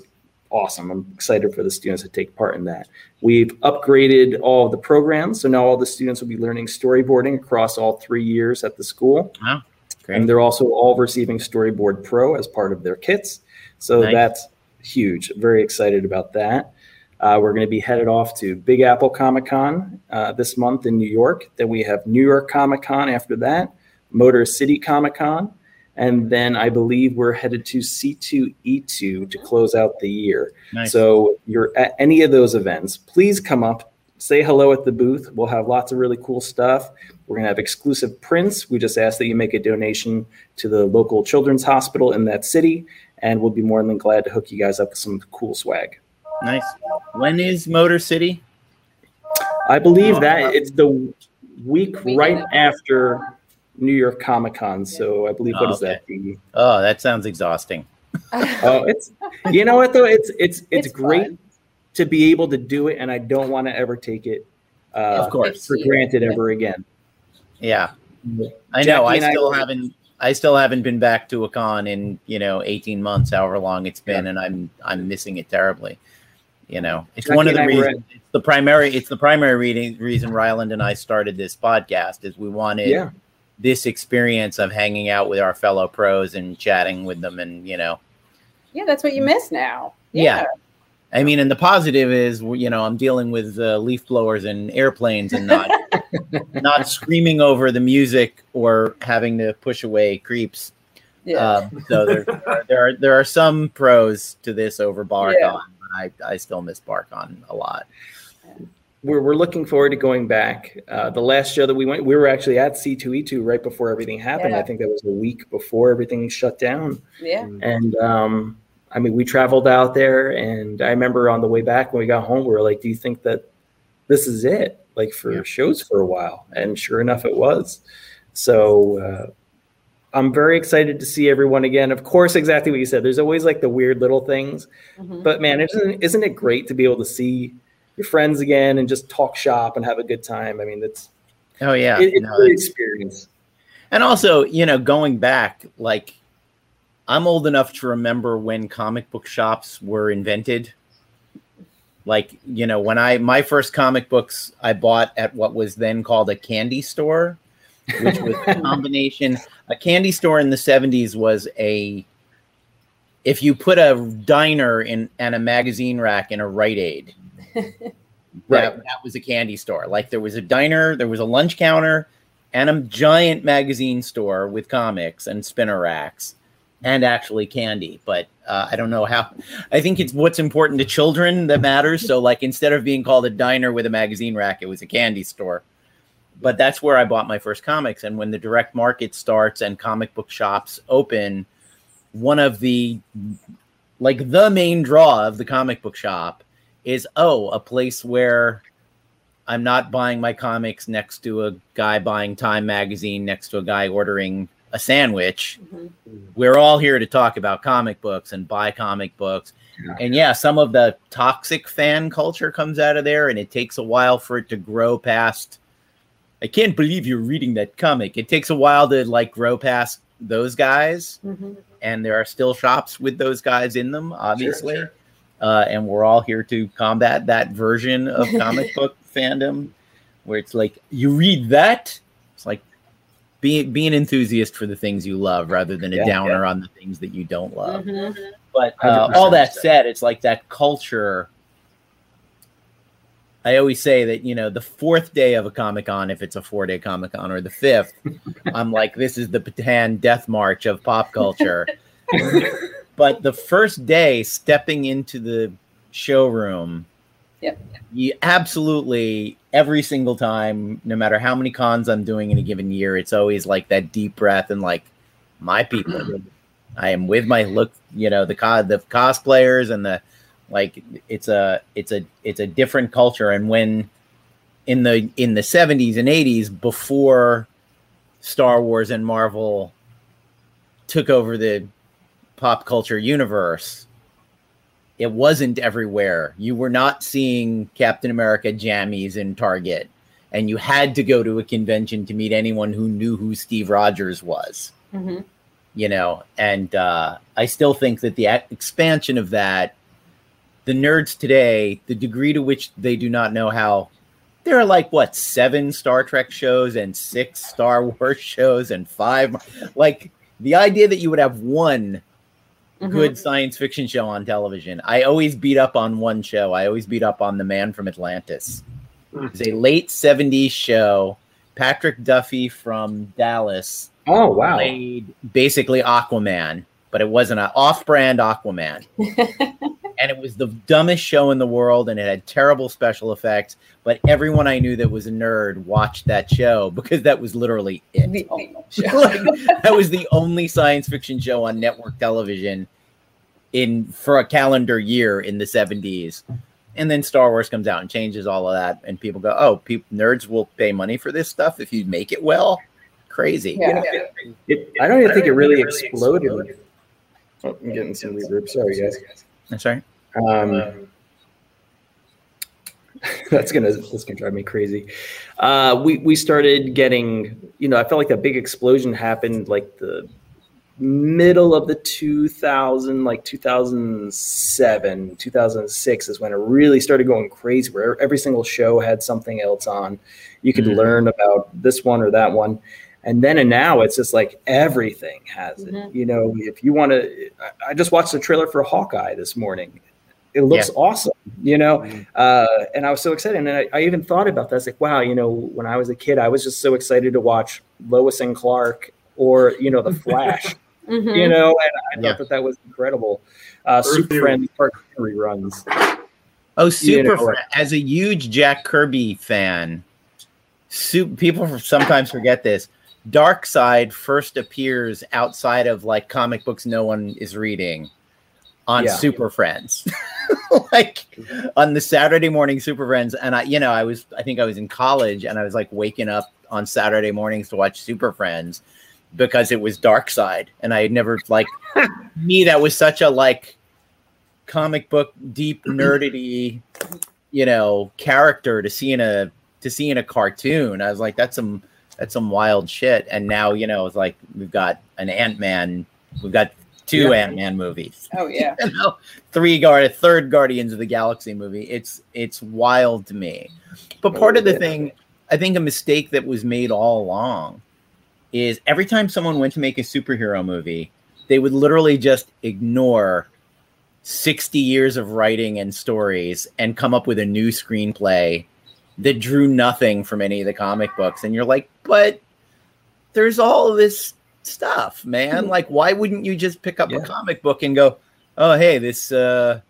awesome. I'm excited for the students to take part in that. We've upgraded all of the programs. So now all the students will be learning storyboarding across all three years at the school. Wow. Great. And they're also all receiving Storyboard Pro as part of their kits. So nice. That's huge. Very excited about that. Uh, we're going to be headed off to Big Apple Comic-Con uh, this month in New York. Then we have New York Comic-Con after that, Motor City Comic-Con. And then I believe we're headed to C two E two to close out the year. Nice. So you're at any of those events, please come up, say hello at the booth. We'll have lots of really cool stuff. We're going to have exclusive prints. We just ask that you make a donation to the local children's hospital in that city, and we'll be more than glad to hook you guys up with some cool swag. Nice. When is Motor City? I believe that it's the week right after New York Comic-Con. So I believe, what oh, is okay. that? Oh, that sounds exhausting. Oh, it's, you know what though? It's, it's, it's, it's great fun. To be able to do it. And I don't want to ever take it uh, of course. for granted ever again. Yeah, I know. Jackie I still I haven't, I still haven't been back to a con in, you know, eighteen months, however long it's been. Yeah. And I'm, I'm missing it terribly. You know, it's Jackie one of the reasons. It's the primary. It's the primary reading, reason Rylend and I started this podcast is we wanted yeah. this experience of hanging out with our fellow pros and chatting with them, and you know. Yeah, that's what you miss now. Yeah, yeah. I mean, and the positive is, you know, I'm dealing with uh, leaf blowers and airplanes, and not not screaming over the music or having to push away creeps. Yeah. Um, so there, there, are, there are there are some pros to this over Barcon. Yeah. I, I still miss Barcon a lot. We're we're looking forward to going back. Uh, the last show that we went, we were actually at C two E two right before everything happened. Yeah. I think that was a week before everything shut down. Yeah. And um, I mean, we traveled out there, and I remember on the way back when we got home, we were like, do you think that this is it? Like for yeah. shows for a while. And sure enough, it was. So uh, I'm very excited to see everyone again. Of course, exactly what you said. There's always like the weird little things, mm-hmm. but man, isn't, isn't it great to be able to see your friends again and just talk shop and have a good time? I mean, that's, oh yeah. It, it's no, an experience. And also, you know, going back, like, I'm old enough to remember when comic book shops were invented. Like, you know, when I, my first comic books I bought at what was then called a candy store, which was a combination. A candy store in the seventies was a, if you put a diner in and a magazine rack in a Rite Aid, right. that, that was a candy store. Like there was a diner, there was a lunch counter and a giant magazine store with comics and spinner racks. And actually candy, but uh, I don't know how. I think it's what's important to children that matters. So like instead of being called a diner with a magazine rack, it was a candy store. But that's where I bought my first comics. And when the direct market starts and comic book shops open, one of the, like the main draw of the comic book shop is, oh, a place where I'm not buying my comics next to a guy buying Time magazine, next to a guy ordering a sandwich. Mm-hmm. We're all here to talk about comic books and buy comic books. Yeah. And yeah, some of the toxic fan culture comes out of there, and it takes a while for it to grow past. I can't believe you're reading that comic. It takes a while to like grow past those guys. Mm-hmm. And there are still shops with those guys in them, obviously. Sure, sure. Uh, and we're all here to combat that version of comic book fandom where it's like, you read that? It's like, Be, be an enthusiast for the things you love rather than a yeah, downer yeah. on the things that you don't love. Mm-hmm. But uh, all that said, it's like that culture. I always say that, you know, the fourth day of a Comic-Con, if it's a four-day Comic-Con, or the fifth, I'm like, this is the Patan death march of pop culture. But the first day, stepping into the showroom, yep. you absolutely... Every single time, no matter how many cons I'm doing in a given year, it's always like that deep breath and like my people. I am with my look, you know, the co- the cosplayers and the like. It's a it's a it's a different culture. And when in the in the seventies and eighties, before Star Wars and Marvel took over the pop culture universe, it wasn't everywhere. You were not seeing Captain America jammies in Target, and you had to go to a convention to meet anyone who knew who Steve Rogers was, mm-hmm. you know? And uh, I still think that the a- expansion of that, the nerds today, the degree to which they do not know how, there are like, what, seven Star Trek shows and six Star Wars shows and five, like the idea that you would have one Mm-hmm. good science fiction show on television. I always beat up on one show. I always beat up on The Man from Atlantis. It's a late seventies show. Patrick Duffy from Dallas. Oh, wow. Played basically Aquaman, but it wasn't an off-brand Aquaman. And it was the dumbest show in the world, and it had terrible special effects. But everyone I knew that was a nerd watched that show because that was literally it. The, the like, that was the only science fiction show on network television in for a calendar year in the seventies. And then Star Wars comes out and changes all of that. And people go, oh, pe- nerds will pay money for this stuff if you make it well. Crazy. Yeah. You know, it, it, I don't even I think, don't think it really exploded. exploded. Oh, I'm getting some reverb. Sorry, guys. That's right. Um, that's gonna that's gonna drive me crazy. Uh, we we started getting, you know, I felt like a big explosion happened like the middle of the two thousand, like two thousand seven, two thousand six is when it really started going crazy. Where every single show had something else on. You could mm-hmm. learn about this one or that one. And then and now it's just like everything has it. Mm-hmm. You know, if you want to, I just watched the trailer for Hawkeye this morning. It looks yeah. awesome, you know, mm-hmm. uh, and I was so excited. And I, I even thought about that. I was like, wow, you know, when I was a kid, I was just so excited to watch Lois and Clark or, you know, The Flash, mm-hmm. you know, and I yeah. thought that that was incredible. Uh, Super Friends Part three runs. Oh, Super you know, Friends. As a huge Jack Kirby fan, super, people sometimes forget this. Darkseid first appears outside of like comic books no one is reading on yeah. Super Friends, like on the Saturday morning Super Friends. And I, you know, I was, I think I was in college and I was like waking up on Saturday mornings to watch Super Friends because it was Dark Side. And I had never like me, that was such a like comic book, deep nerdity, you know, character to see in a, to see in a cartoon. I was like, that's some, that's some wild shit. And now, you know, it's like, we've got an Ant-Man, we've got two yeah. Ant-Man movies. Oh yeah. You know, three guard, third Guardians of the Galaxy movie. It's, it's wild to me, but part of the thing, I think a mistake that was made all along is every time someone went to make a superhero movie, they would literally just ignore sixty years of writing and stories and come up with a new screenplay that drew nothing from any of the comic books. And you're like, but there's all this stuff, man. Like, why wouldn't you just pick up yeah. a comic book and go, oh, hey, this uh,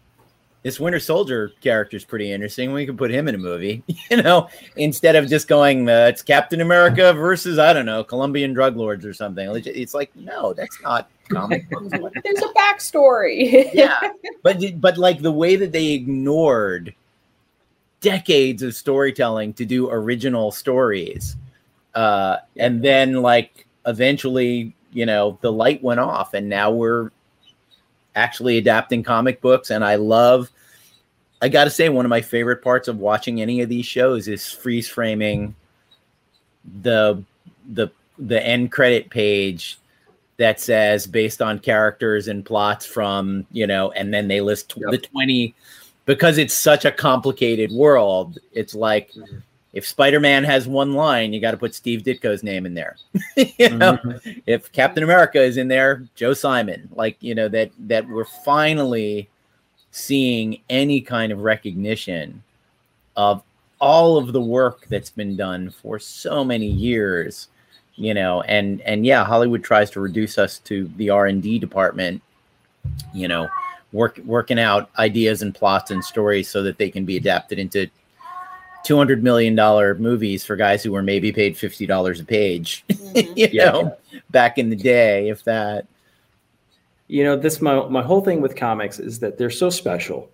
this Winter Soldier character is pretty interesting. We could put him in a movie, you know, instead of just going, uh, it's Captain America versus, I don't know, Colombian drug lords or something. It's like, no, that's not comic books. There's a backstory. yeah. But, but like the way that they ignored decades of storytelling to do original stories. Uh, and then like, eventually, you know, the light went off and now we're actually adapting comic books. And I love, I got to say, one of my favorite parts of watching any of these shows is freeze framing the, the, the end credit page that says based on characters and plots from, you know, and then they list yep. the twenty, because it's such a complicated world. It's like, mm-hmm. if Spider-Man has one line, you got to put Steve Ditko's name in there. you know? mm-hmm. If Captain America is in there, Joe Simon. Like, you know, that that we're finally seeing any kind of recognition of all of the work that's been done for so many years, you know, and, and yeah, Hollywood tries to reduce us to the R and D department, you know, work, working out ideas and plots and stories so that they can be adapted into two hundred million dollars movies for guys who were maybe paid fifty dollars a page, mm-hmm. you yeah, know, yeah. back in the day, if that. You know, this, my, my whole thing with comics is that they're so special.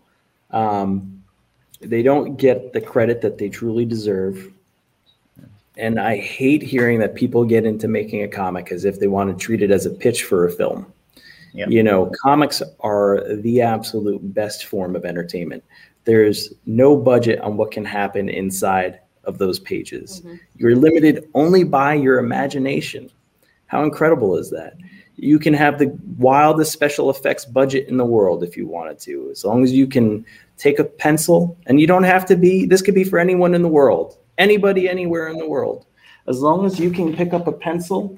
Um, they don't get the credit that they truly deserve. And I hate hearing that people get into making a comic as if they want to treat it as a pitch for a film. Yep. You know, comics are the absolute best form of entertainment. There's no budget on what can happen inside of those pages. Mm-hmm. You're limited only by your imagination. How incredible is that? You can have the wildest special effects budget in the world if you wanted to, as long as you can take a pencil, and you don't have to be, this could be for anyone in the world, anybody, anywhere in the world. As long as you can pick up a pencil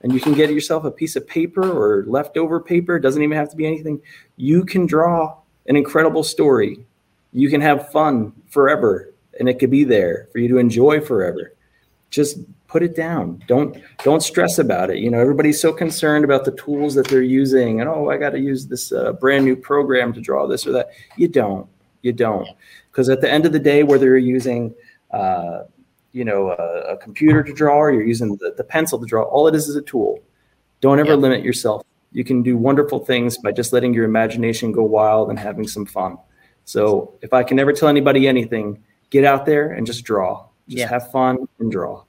and you can get yourself a piece of paper or leftover paper, it doesn't even have to be anything, you can draw an incredible story. You can have fun forever, and it could be there for you to enjoy forever. Just put it down. Don't don't stress about it. You know, everybody's so concerned about the tools that they're using, and oh, I got to use this uh, brand new program to draw this or that. You don't. You don't. Because at the end of the day, whether you're using, uh, you know, a, a computer to draw, or you're using the, the pencil to draw, all it is is a tool. Don't ever yeah. limit yourself. You can do wonderful things by just letting your imagination go wild and having some fun. So if I can never tell anybody anything, get out there and just draw. Just yeah. have fun and draw.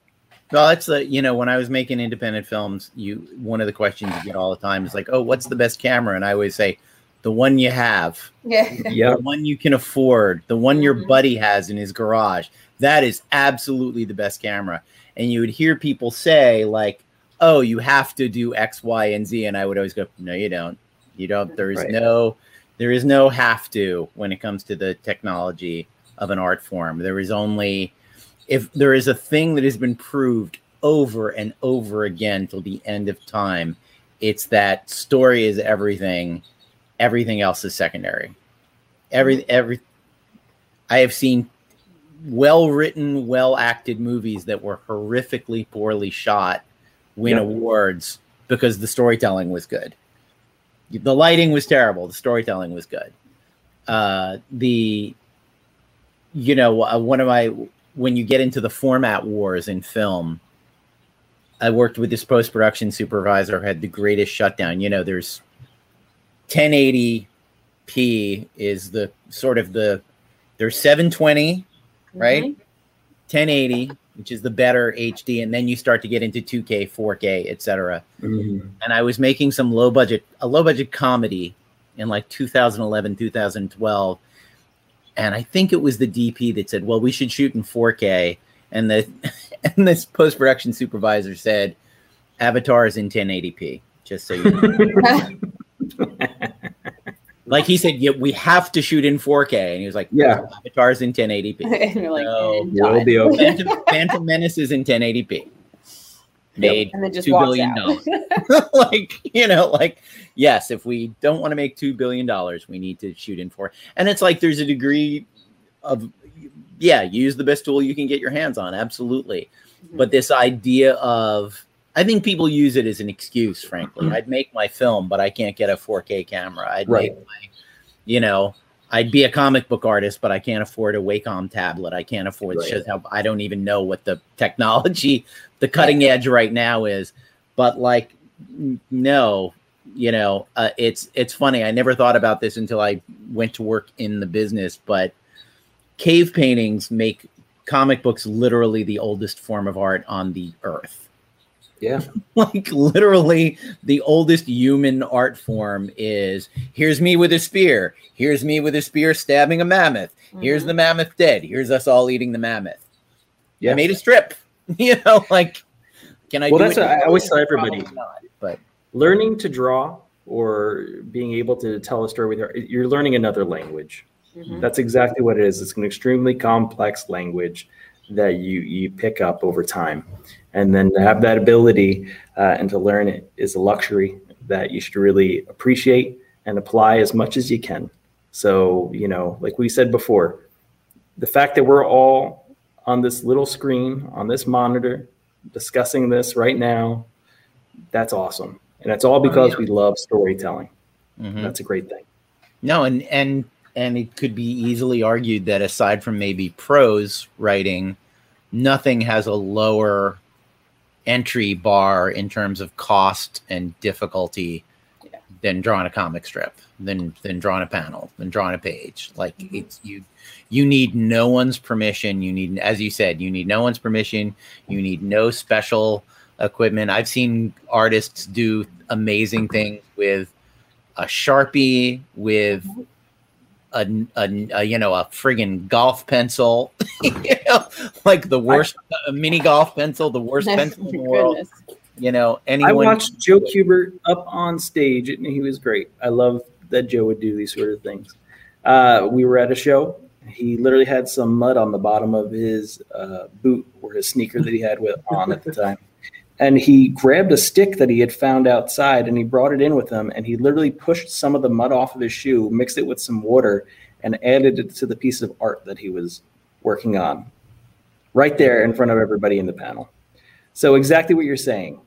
Well, that's the, you know, when I was making independent films, you, one of the questions you get all the time is like, oh, what's the best camera? And I always say, the one you have, yeah. the one you can afford, the one your buddy has in his garage. That is absolutely the best camera. And you would hear people say like, oh, you have to do X, Y, and Z. And I would always go, no, you don't. You don't. There is right. no, there is no have to when it comes to the technology of an art form. There is only, if there is a thing that has been proved over and over again till the end of time, it's that story is everything. Everything else is secondary. Every, every, I have seen well-written, well-acted movies that were horrifically poorly shot win yep. awards because the storytelling was good. The lighting was terrible. The storytelling was good. Uh, the, you know, one of my, when you get into the format wars in film, I worked with this post-production supervisor who had the greatest shutdown. You know, there's ten eighty p is the sort of the, there's seven twenty, mm-hmm. right? ten eighty, which is the better H D. And then you start to get into two K, four K, et cetera. Mm-hmm. And I was making some low budget, a low budget comedy in like two thousand eleven, two thousand twelve. And I think it was the D P that said, well, we should shoot in four K. And the and this post-production supervisor said, Avatar is in ten eighty p, just so you know. Like he said, yeah, we have to shoot in four K. And he was like, yeah, oh, Avatar is in ten eighty p. And you're like, so we'll be okay. Phantom, Phantom Menace is in ten eighty p. Made and then just two billion dollars. Like, you know, like, yes, if we don't want to make two billion dollars, we need to shoot in four. And it's like, there's a degree of, yeah, use the best tool you can get your hands on. Absolutely. Mm-hmm. But this idea of, I think people use it as an excuse, frankly. Mm-hmm. I'd make my film, but I can't get a four K camera. I'd right. make my, you know, I'd be a comic book artist, but I can't afford a Wacom tablet. I can't afford, right. shows how, I don't even know what the technology, the cutting edge right now is. But like, no, you know, uh, it's, it's funny. I never thought about this until I went to work in the business, but cave paintings make comic books literally the oldest form of art on the earth. Yeah. Like literally the oldest human art form is, here's me with a spear. Here's me with a spear stabbing a mammoth. Mm-hmm. Here's the mammoth dead. Here's us all eating the mammoth. Yeah. I made a strip. You know, like, can I well, do that's it? What I always tell everybody. Not, but learning to draw or being able to tell a story with your, you're learning another language. Mm-hmm. That's exactly what it is. It's an extremely complex language that you you pick up over time. And then to have that ability uh, and to learn it is a luxury that you should really appreciate and apply as much as you can. So, you know, like we said before, the fact that we're all on this little screen, on this monitor, discussing this right now, that's awesome. And that's all because oh, yeah. we love storytelling. Mm-hmm. That's a great thing. No, and and and it could be easily argued that aside from maybe prose writing, nothing has a lower entry bar in terms of cost and difficulty yeah. than drawing a comic strip, than than drawing a panel, than drawing a page. Like mm-hmm. it's you you need no one's permission. You need, as you said, you need no one's permission. You need no special equipment. I've seen artists do amazing things with a Sharpie, with A, a, a you know a friggin' golf pencil, you know, like the worst I, a mini golf pencil, the worst pencil in the world. Goodness. You know, anyone. I watched Joe Kubert up on stage, and he was great. I love that Joe would do these sort of things. Uh, we were at a show. He literally had some mud on the bottom of his uh, boot or his sneaker that he had with on at the time, and he grabbed a stick that he had found outside and he brought it in with him, and he literally pushed some of the mud off of his shoe, mixed it with some water, and added it to the piece of art that he was working on right there in front of everybody in the panel. So exactly what you're saying.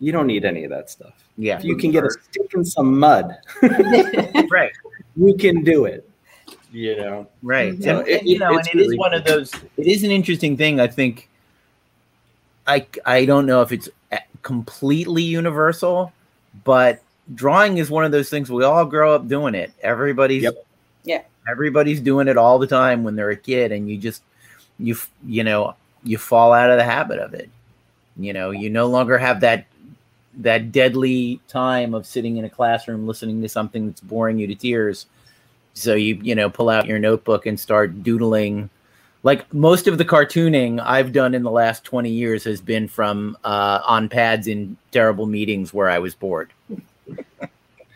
You don't need any of that stuff. Yeah. If you can get a stick and some mud, right. you can do it. You know. Right. So and, it, and, you know, and it really is one of those, it is an interesting thing, I think. I, I don't know if it's completely universal, but drawing is one of those things we all grow up doing it. Everybody's yep. yeah, everybody's doing it all the time when they're a kid, and you just you you know you fall out of the habit of it. You know, you no longer have that that deadly time of sitting in a classroom listening to something that's boring you to tears. So you you know pull out your notebook and start doodling. Like most of the cartooning I've done in the last twenty years has been from uh, on pads in terrible meetings where I was bored.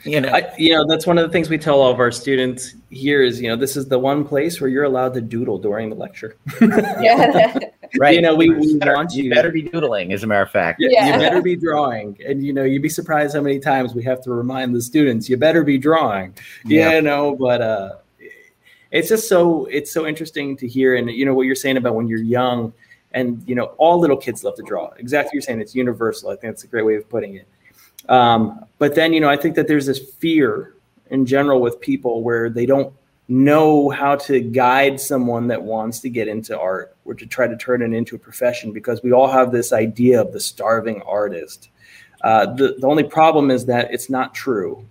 you know, I, you know that's one of the things we tell all of our students here is, you know, this is the one place where you're allowed to doodle during the lecture. yeah. Right. You know, we, we better, want you. You better be doodling, as a matter of fact. Yeah, yeah. You better be drawing. And, you know, you'd be surprised how many times we have to remind the students, you better be drawing. Yeah. You know, but... Uh, It's just so it's so interesting to hear. And, you know, what you're saying about when you're young and, you know, all little kids love to draw. Exactly what you're saying. It's universal. I think that's a great way of putting it. Um, but then, you know, I think that there's this fear in general with people where they don't know how to guide someone that wants to get into art or to try to turn it into a profession, because we all have this idea of the starving artist. Uh, the, the only problem is that it's not true.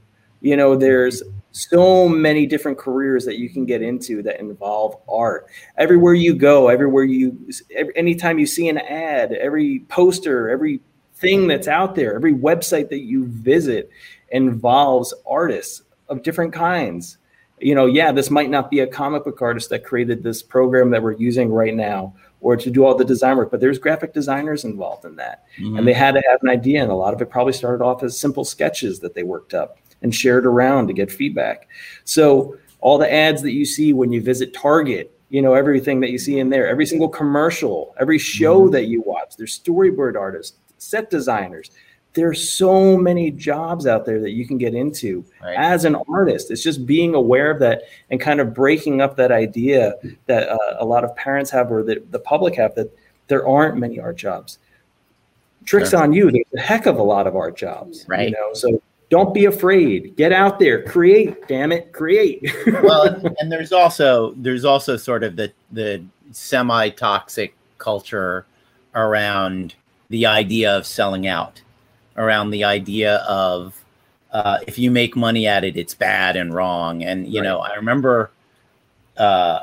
You know, there's so many different careers that you can get into that involve art. Everywhere you go, everywhere you, every, anytime you see an ad, every poster, every thing that's out there, every website that you visit involves artists of different kinds. You know, yeah, this might not be a comic book artist that created this program that we're using right now or to do all the design work, but there's graphic designers involved in that. Mm-hmm. And they had to have an idea, and a lot of it probably started off as simple sketches that they worked up and shared around to get feedback. So all the ads that you see when you visit Target, you know, everything that you see in there, every single commercial, every show mm-hmm. that you watch, there's storyboard artists, set designers. There's so many jobs out there that you can get into right. as an artist. It's just being aware of that and kind of breaking up that idea that uh, a lot of parents have, or that the public have, that there aren't many art jobs. Tricks sure. on you. There's a heck of a lot of art jobs, right? You know, so don't be afraid. Get out there, create. Damn it, create. Well, and, and there's also there's also sort of the the semi-toxic culture around the idea of selling out, around the idea of uh, if you make money at it, it's bad and wrong. And, you right. know, I remember uh,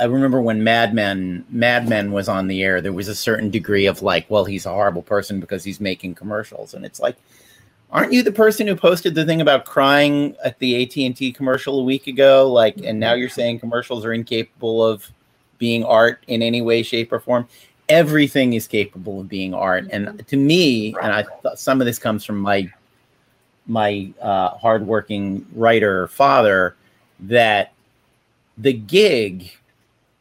I remember when Mad Men, Mad Men was on the air, there was a certain degree of like, well, he's a horrible person because he's making commercials. And it's like, aren't you the person who posted the thing about crying at the A T and T commercial a week ago? Like, and now you're saying commercials are incapable of being art in any way, shape, or form. Everything is capable of being art. And to me, and I thought some of this comes from my my uh, hardworking writer father, that the gig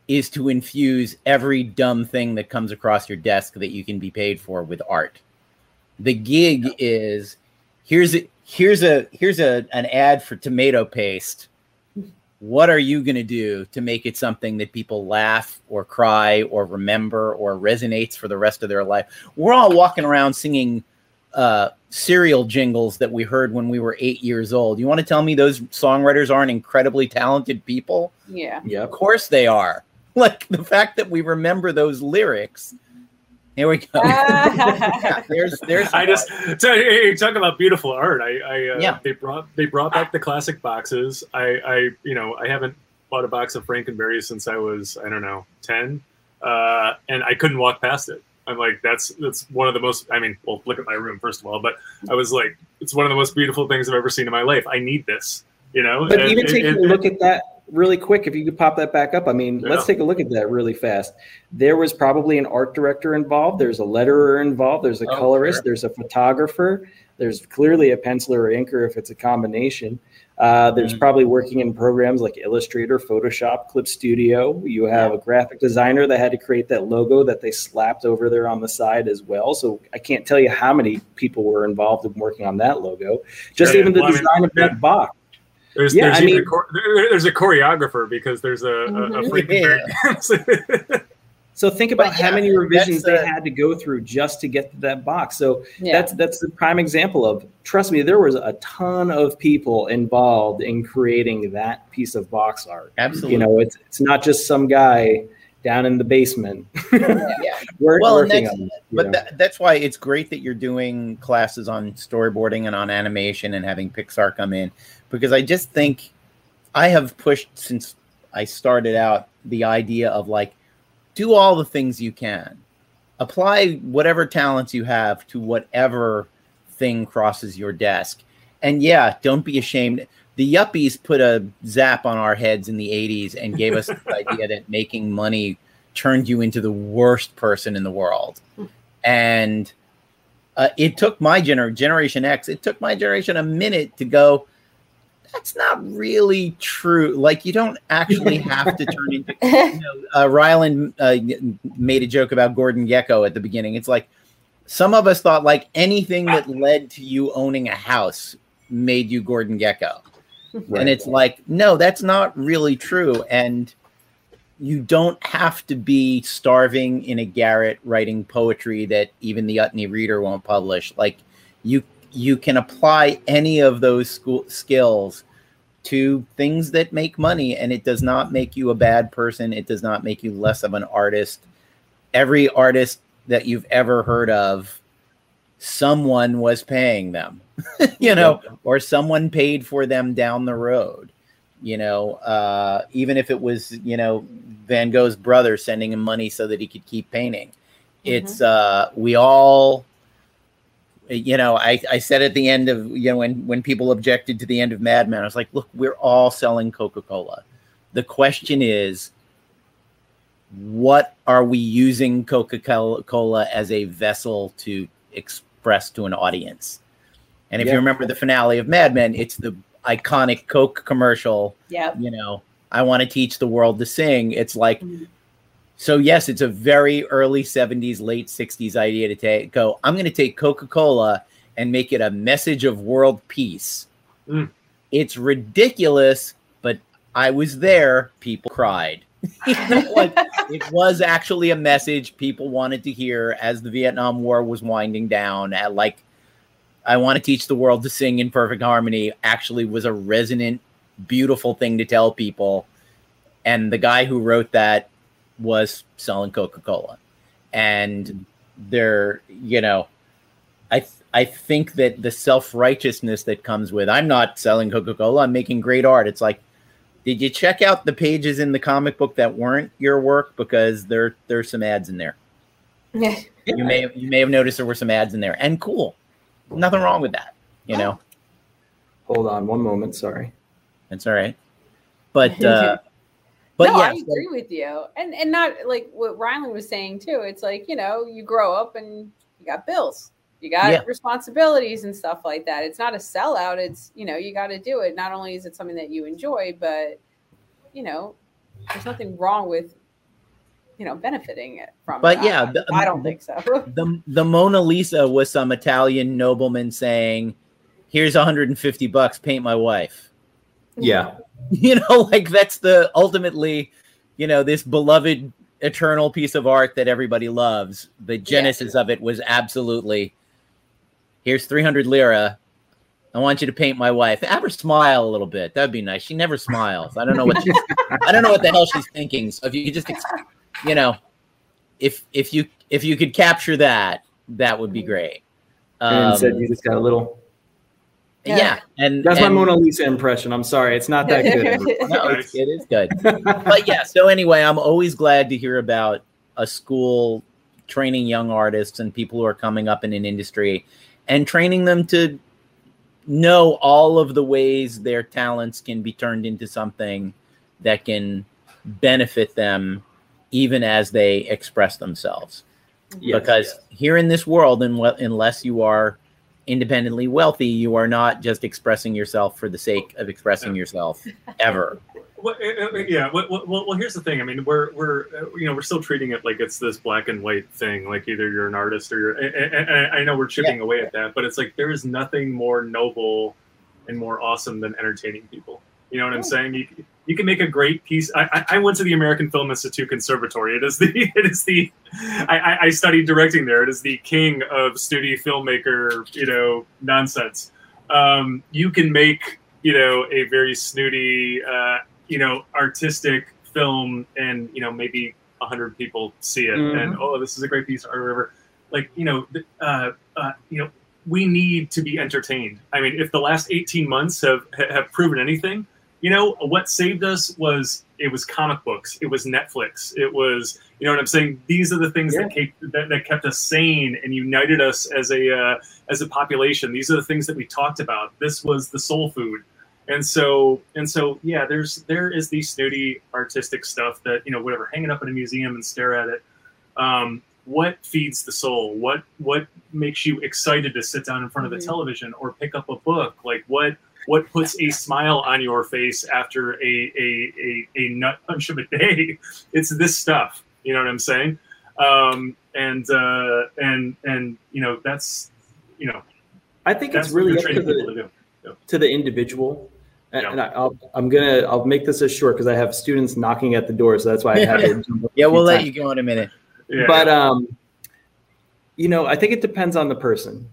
is to infuse every dumb thing that comes across your desk that you can be paid for with art. The gig is here's a, here's a here's a an ad for tomato paste. What are you going to do to make it something that people laugh or cry or remember or resonates for the rest of their life? We're all walking around singing uh, cereal jingles that we heard when we were eight years old. You want to tell me those songwriters aren't incredibly talented people? Yeah. Yeah. Of course they are. Like, the fact that we remember those lyrics. Here we go. yeah, there's, there's. I just so, hey, you're talking about beautiful art. I, I uh, yeah. They brought they brought back the classic boxes. I, I, you know, I haven't bought a box of Frankenberry since I was, I don't know, ten, uh, and I couldn't walk past it. I'm like, that's that's one of the most. I mean, well, look at my room first of all. But I was like, it's one of the most beautiful things I've ever seen in my life. I need this, you know. But and, even taking and, and, a look at that. Really quick, if you could pop that back up. I mean, yeah. let's take a look at that really fast. There was probably an art director involved. There's a letterer involved. There's a oh, colorist. Sure. There's a photographer. There's clearly a penciler or inker if it's a combination. Uh, there's mm-hmm. probably working in programs like Illustrator, Photoshop, Clip Studio. You have yeah. a graphic designer that had to create that logo that they slapped over there on the side as well. So I can't tell you how many people were involved in working on that logo. Just yeah, even yeah. the well, design I mean, of that yeah. box. There's, yeah, there's, I mean, a, there's a choreographer because there's a, a, a freaking yeah. So think about yeah, how many revisions they a, had to go through just to get to that box. So yeah. that's that's the prime example of, trust me, there was a ton of people involved in creating that piece of box art. Absolutely. You know, it's it's not just some guy down in the basement. yeah. Well, working on that, but that, that's why it's great that you're doing classes on storyboarding and on animation and having Pixar come in. Because I just think I have pushed since I started out the idea of like, do all the things you can. Apply whatever talents you have to whatever thing crosses your desk. And yeah, don't be ashamed. The yuppies put a zap on our heads in the eighties and gave us the idea that making money turned you into the worst person in the world. And uh, it took my gener- Generation X, it took my generation a minute to go, that's not really true. Like, you don't actually have to turn into, you know, uh, Rylend uh, made a joke about Gordon Gekko at the beginning. It's like, some of us thought like anything that led to you owning a house made you Gordon Gekko. Right. And it's like, no, that's not really true. And you don't have to be starving in a garret writing poetry that even the Utney Reader won't publish. Like, you You can apply any of those school skills to things that make money, and it does not make you a bad person. It does not make you less of an artist. Every artist that you've ever heard of someone was paying them, you know, or someone paid for them down the road, you know, uh, even if it was, you know, Van Gogh's brother sending him money so that he could keep painting. Mm-hmm. It's uh, we all, you know, I, I said at the end of, you know, when, when people objected to the end of Mad Men, I was like, look, we're all selling Coca-Cola. The question is, what are we using Coca-Cola as a vessel to express to an audience? And if yep. you remember the finale of Mad Men, it's the iconic Coke commercial. Yeah, you know, I want to teach the world to sing. It's like, mm-hmm. so yes, it's a very early seventies, late sixties idea to take, go, I'm going to take Coca-Cola and make it a message of world peace. Mm. It's ridiculous, but I was there. People cried. Like, it was actually a message people wanted to hear as the Vietnam War was winding down. At like, I want to teach the world to sing in perfect harmony actually was a resonant, beautiful thing to tell people. And the guy who wrote that was selling Coca-Cola. And there, you know, I th- I think that the self-righteousness that comes with, I'm not selling Coca-Cola, I'm making great art. It's like, did you check out the pages in the comic book that weren't your work? Because there there's some ads in there. Yeah. You may have, you may have noticed there were some ads in there. And cool. Nothing wrong with that, you know? Hold on one moment. Sorry. That's all right. But, uh, but no, yeah. I agree so, with you. And and not like what Rylend was saying too. It's like, you know, you grow up and you got bills. You got yeah. responsibilities and stuff like that. It's not a sellout. It's, you know, you got to do it. Not only is it something that you enjoy, but, you know, there's nothing wrong with, you know, benefiting it from. But it. yeah, I, the, I don't the, think so. the The Mona Lisa was some Italian nobleman saying, "Here's one hundred fifty bucks, paint my wife." Yeah, you know, like that's the ultimately, you know, this beloved eternal piece of art that everybody loves. The genesis yeah. of it was absolutely, here's three hundred lira. I want you to paint my wife. Have her smile a little bit. That'd be nice. She never smiles. I don't know what she's, I don't know what the hell she's thinking. So if you could just, you know, if if you if you could capture that, that would be great. Um, and said you just got a little. Yeah, yeah. and that's and, my Mona Lisa impression. I'm sorry, it's not that good. No, it's, it is good. But yeah. So anyway, I'm always glad to hear about a school training young artists and people who are coming up in an industry. And training them to know all of the ways their talents can be turned into something that can benefit them even as they express themselves. Yes, because yes. here in this world, unless you are independently wealthy, you are not just expressing yourself for the sake of expressing yeah. yourself ever. Well, yeah. Well, well, well, here's the thing. I mean, we're we're you know we're still treating it like it's this black and white thing. Like either you're an artist or you're. And I know we're chipping yeah. away at that, but it's like there is nothing more noble and more awesome than entertaining people. You know what yeah. I'm saying? You, you can make a great piece. I, I went to the American Film Institute Conservatory. It is the it is the. I, I studied directing there. It is the king of studio filmmaker, you know, nonsense. Um, you can make, you know, a very snooty. Uh, you know, artistic film and, you know, maybe a hundred people see it mm-hmm. and, oh, this is a great piece or whatever. Like, you know, uh, uh, you know, we need to be entertained. I mean, if the last eighteen months have, have proven anything, you know, what saved us was, it was comic books. It was Netflix. It was, you know what I'm saying? These are the things yeah. that, kept, that, that kept us sane and united us as a, uh, as a population. These are the things that we talked about. This was the soul food. And so, and so, yeah, there's, there is the snooty artistic stuff that, you know, whatever, hang it up in a museum and stare at it. Um, what feeds the soul? What, what makes you excited to sit down in front of the television or pick up a book? Like what, what puts a smile on your face after a, a, a, a nut punch of a day? It's this stuff, you know what I'm saying? Um, and, uh, and, and, you know, that's, you know, I think it's really up to the, to the individual. And, yeah. and I, I'll, I'm gonna, I'll make this as short because I have students knocking at the door, so that's why I have it. yeah, we'll let time. you go in a minute. Yeah. But um, you know, I think it depends on the person.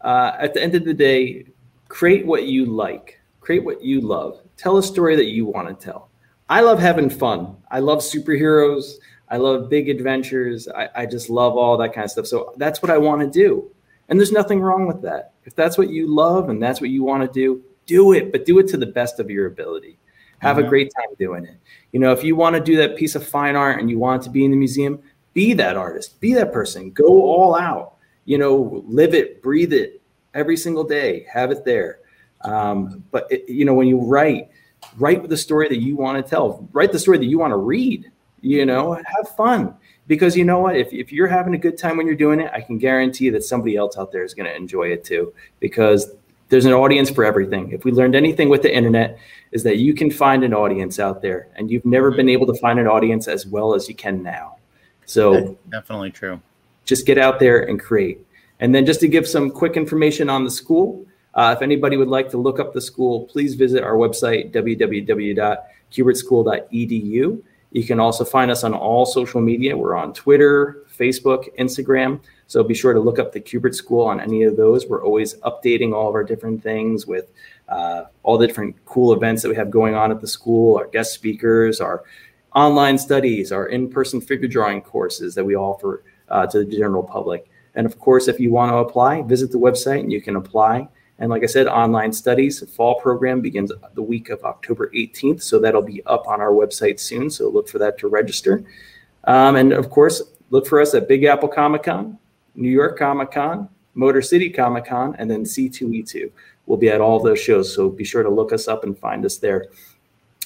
Uh, at the end of the day, create what you like, create what you love, tell a story that you want to tell. I love having fun. I love superheroes. I love big adventures. I, I just love all that kind of stuff. So that's what I want to do. And there's nothing wrong with that. If that's what you love and that's what you want to do, do it, but do it to the best of your ability. Have mm-hmm. a great time doing it. You know, if you want to do that piece of fine art and you want to be in the museum, be that artist, be that person, go all out, you know, live it, breathe it every single day, have it there. Um, but it, you know, when you write, write the story that you want to tell, write the story that you want to read, you know, have fun. Because you know what, if, if you're having a good time when you're doing it, I can guarantee that somebody else out there is going to enjoy it too, because there's an audience for everything. If we learned anything with the internet, is that you can find an audience out there, and you've never been able to find an audience as well as you can now. So that's definitely true. Just get out there and create. And then just to give some quick information on the school, uh, if anybody would like to look up the school, please visit our website, w w w dot kubert school dot e d u. You can also find us on all social media. We're on Twitter, Facebook, Instagram. So be sure to look up the Kubert School on any of those. We're always updating all of our different things with uh, all the different cool events that we have going on at the school, our guest speakers, our online studies, our in-person figure drawing courses that we offer uh, to the general public. And of course, if you want to apply, visit the website and you can apply. And like I said, online studies, the fall program begins the week of October eighteenth. So that'll be up on our website soon. So look for that to register. Um, and of course, look for us at Big Apple Comic-Con, New York Comic-Con, Motor City Comic-Con, and then C two E two. We'll be at all those shows. So be sure to look us up and find us there.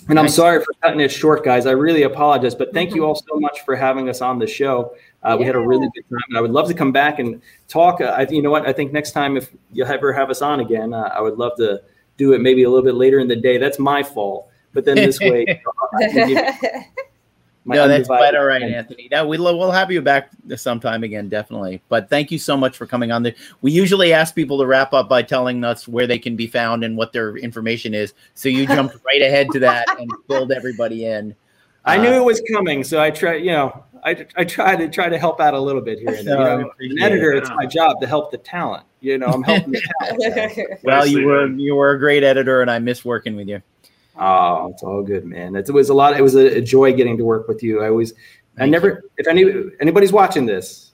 And I'm sorry for cutting it short, guys. I really apologize. But thank you all so much for having us on the show. Uh, we yeah. had a really good time. And I would love to come back and talk. Uh, I, you know what? I think next time, if you ever have us on again, uh, I would love to do it maybe a little bit later in the day. That's my fault. But then this way. You know, you no, that's quite all right, Anthony. No, we'll, we'll have you back sometime again, definitely. But thank you so much for coming on. There. We usually ask people to wrap up by telling us where they can be found and what their information is. So you jumped right ahead to that and filled everybody in. I uh, knew it was coming. So I try, you know. I, I try to try to help out a little bit here. And, you know, as an editor, it's my job to help the talent. You know, I'm helping the talent. So. Well, you were you were a great editor, and I miss working with you. Oh, it's all good, man. It was a lot. It was a joy getting to work with you. I always, I never. If any anybody's watching this,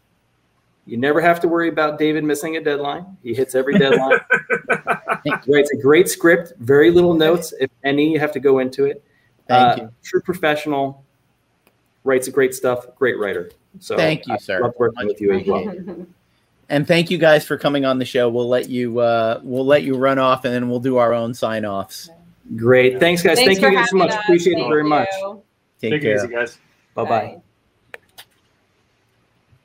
you never have to worry about David missing a deadline. He hits every deadline. He writes a great script. Very little notes, if any. You have to go into it. Thank uh, you. True professional. Writes great stuff, great writer. So thank you, I sir. Love working with you as well. And thank you guys for coming on the show. We'll let you uh, we'll let you run off, and then we'll do our own sign offs. Great, thanks guys. Thanks thank you guys so much. Us. Appreciate thank it very you. Much. Take, Take care, easy, guys. Bye bye.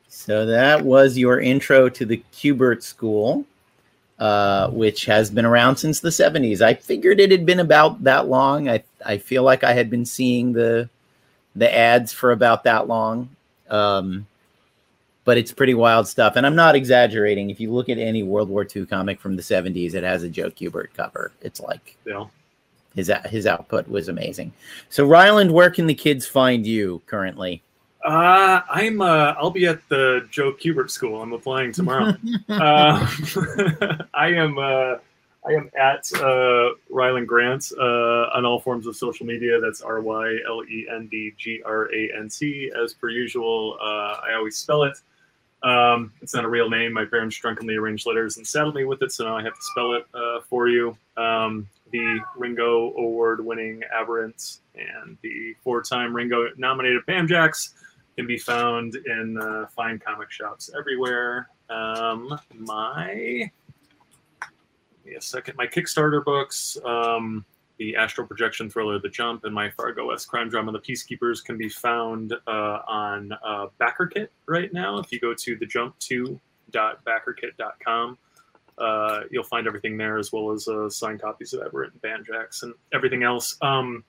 So that was your intro to the Kubert School, uh, which has been around since the seventies. I figured it had been about that long. I I feel like I had been seeing the. the ads for about that long. Um, but it's pretty wild stuff. And I'm not exaggerating. If you look at any World War Two comic from the seventies, it has a Joe Kubert cover. It's like yeah. his his output was amazing. So Rylend, where can the kids find you currently? Uh, I'm, uh, I'll be at the Joe Kubert School. I'm applying tomorrow. uh, I am, uh, I am at uh, Rylend Grant uh, on all forms of social media. That's R Y L E N D G R A N T, as per usual. Uh, I always spell it. Um, it's not a real name. My parents drunkenly arranged letters and saddled me with it, so now I have to spell it uh, for you. Um, the Ringo Award-winning Aberrant and the four-time Ringo-nominated Banjax can be found in uh, fine comic shops everywhere. Um, my... a second, my Kickstarter books, um, the astral projection thriller The Jump, and my Fargo-esque crime drama The Peacekeepers can be found uh, on uh, BackerKit right now. If you go to the jump two dot backer kit dot com, uh, you'll find everything there, as well as uh, signed copies of Aberrant and Banjax and everything else. Um,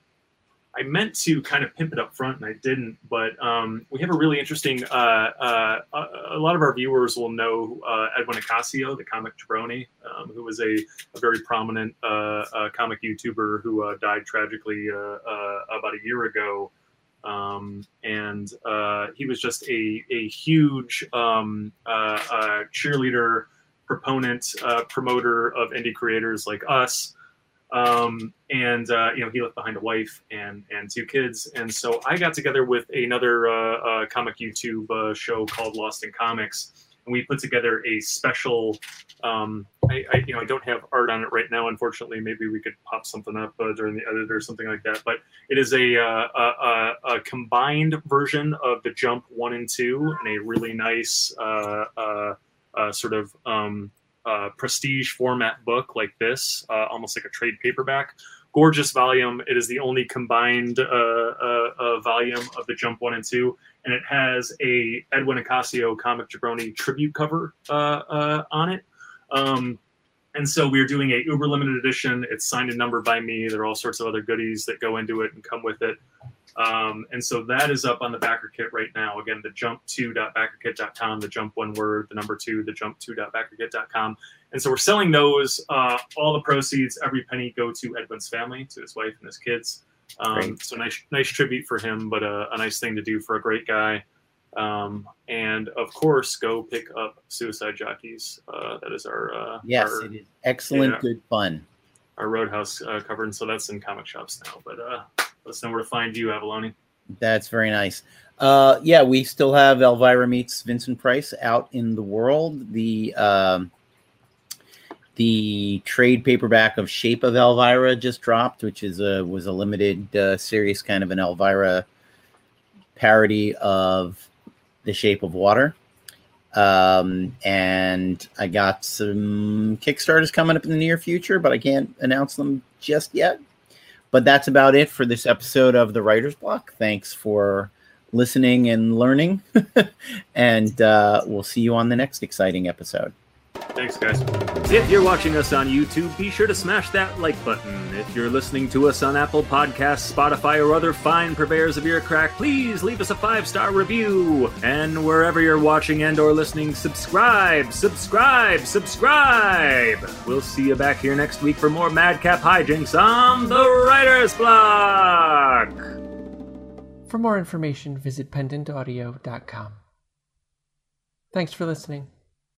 I meant to kind of pimp it up front, and I didn't, but um, we have a really interesting, uh, uh, a, a lot of our viewers will know uh, Edwin Ocasio, the comic jabroni, um, who was a, a very prominent uh, uh, comic YouTuber who uh, died tragically uh, uh, about a year ago. Um, and uh, he was just a, a huge um, uh, uh, cheerleader, proponent, uh, promoter of indie creators like us. Um, and, uh, you know, he left behind a wife and, and two kids. And so I got together with another, uh, uh comic YouTube, uh, show called Lost in Comics. and we put together a special. Um, I, I, you know, I don't have art on it right now, unfortunately. Maybe we could pop something up uh, during the edit or something like that. But it is a, uh, a, a, a combined version of the Jump one and two, and a really nice uh, uh, uh, sort of um, uh, prestige format book like this, uh, almost like a trade paperback. Gorgeous volume. It is the only combined uh, uh, uh, volume of the Jump one and two, and it has a Edwin Ocasio Comic Jabroni tribute cover uh, uh, on it. Um, and so we're doing a uber limited edition. It's signed and numbered by me. There are all sorts of other goodies that go into it and come with it. Um, and so that is up on the backer kit right now. Again, the jump two dot backer kit dot com, the jump one word, the number two, the jump two dot backer kit dot com. And so we're selling those, uh, all the proceeds, every penny go to Edwin's family, to his wife and his kids. Um, so nice, nice tribute for him, but a, a nice thing to do for a great guy. Um, and of course, go pick up Suicide Jockeys. Uh, that is our, uh, yes, our, it is excellent, yeah, good fun. Our Roadhouse, uh, cover. And so that's in comic shops now, but, uh, let's know where to find you, Avalone. That's very nice. Uh, yeah, we still have Elvira Meets Vincent Price out in the world. The um, the trade paperback of Shape of Elvira just dropped, which is a was a limited uh, series, kind of an Elvira parody of The Shape of Water. Um, and I got some Kickstarters coming up in the near future, but I can't announce them just yet. But that's about it for this episode of The Writer's Block. Thanks for listening and learning. And uh, we'll see you on the next exciting episode. Thanks, guys. If you're watching us on YouTube, be sure to smash that like button. If you're listening to us on Apple Podcasts, Spotify, or other fine purveyors of ear crack, please leave us a five-star review. And wherever you're watching and or listening, subscribe, subscribe, subscribe. We'll see you back here next week for more madcap hijinks on The Writer's Block. For more information, visit pendant audio dot com. Thanks for listening.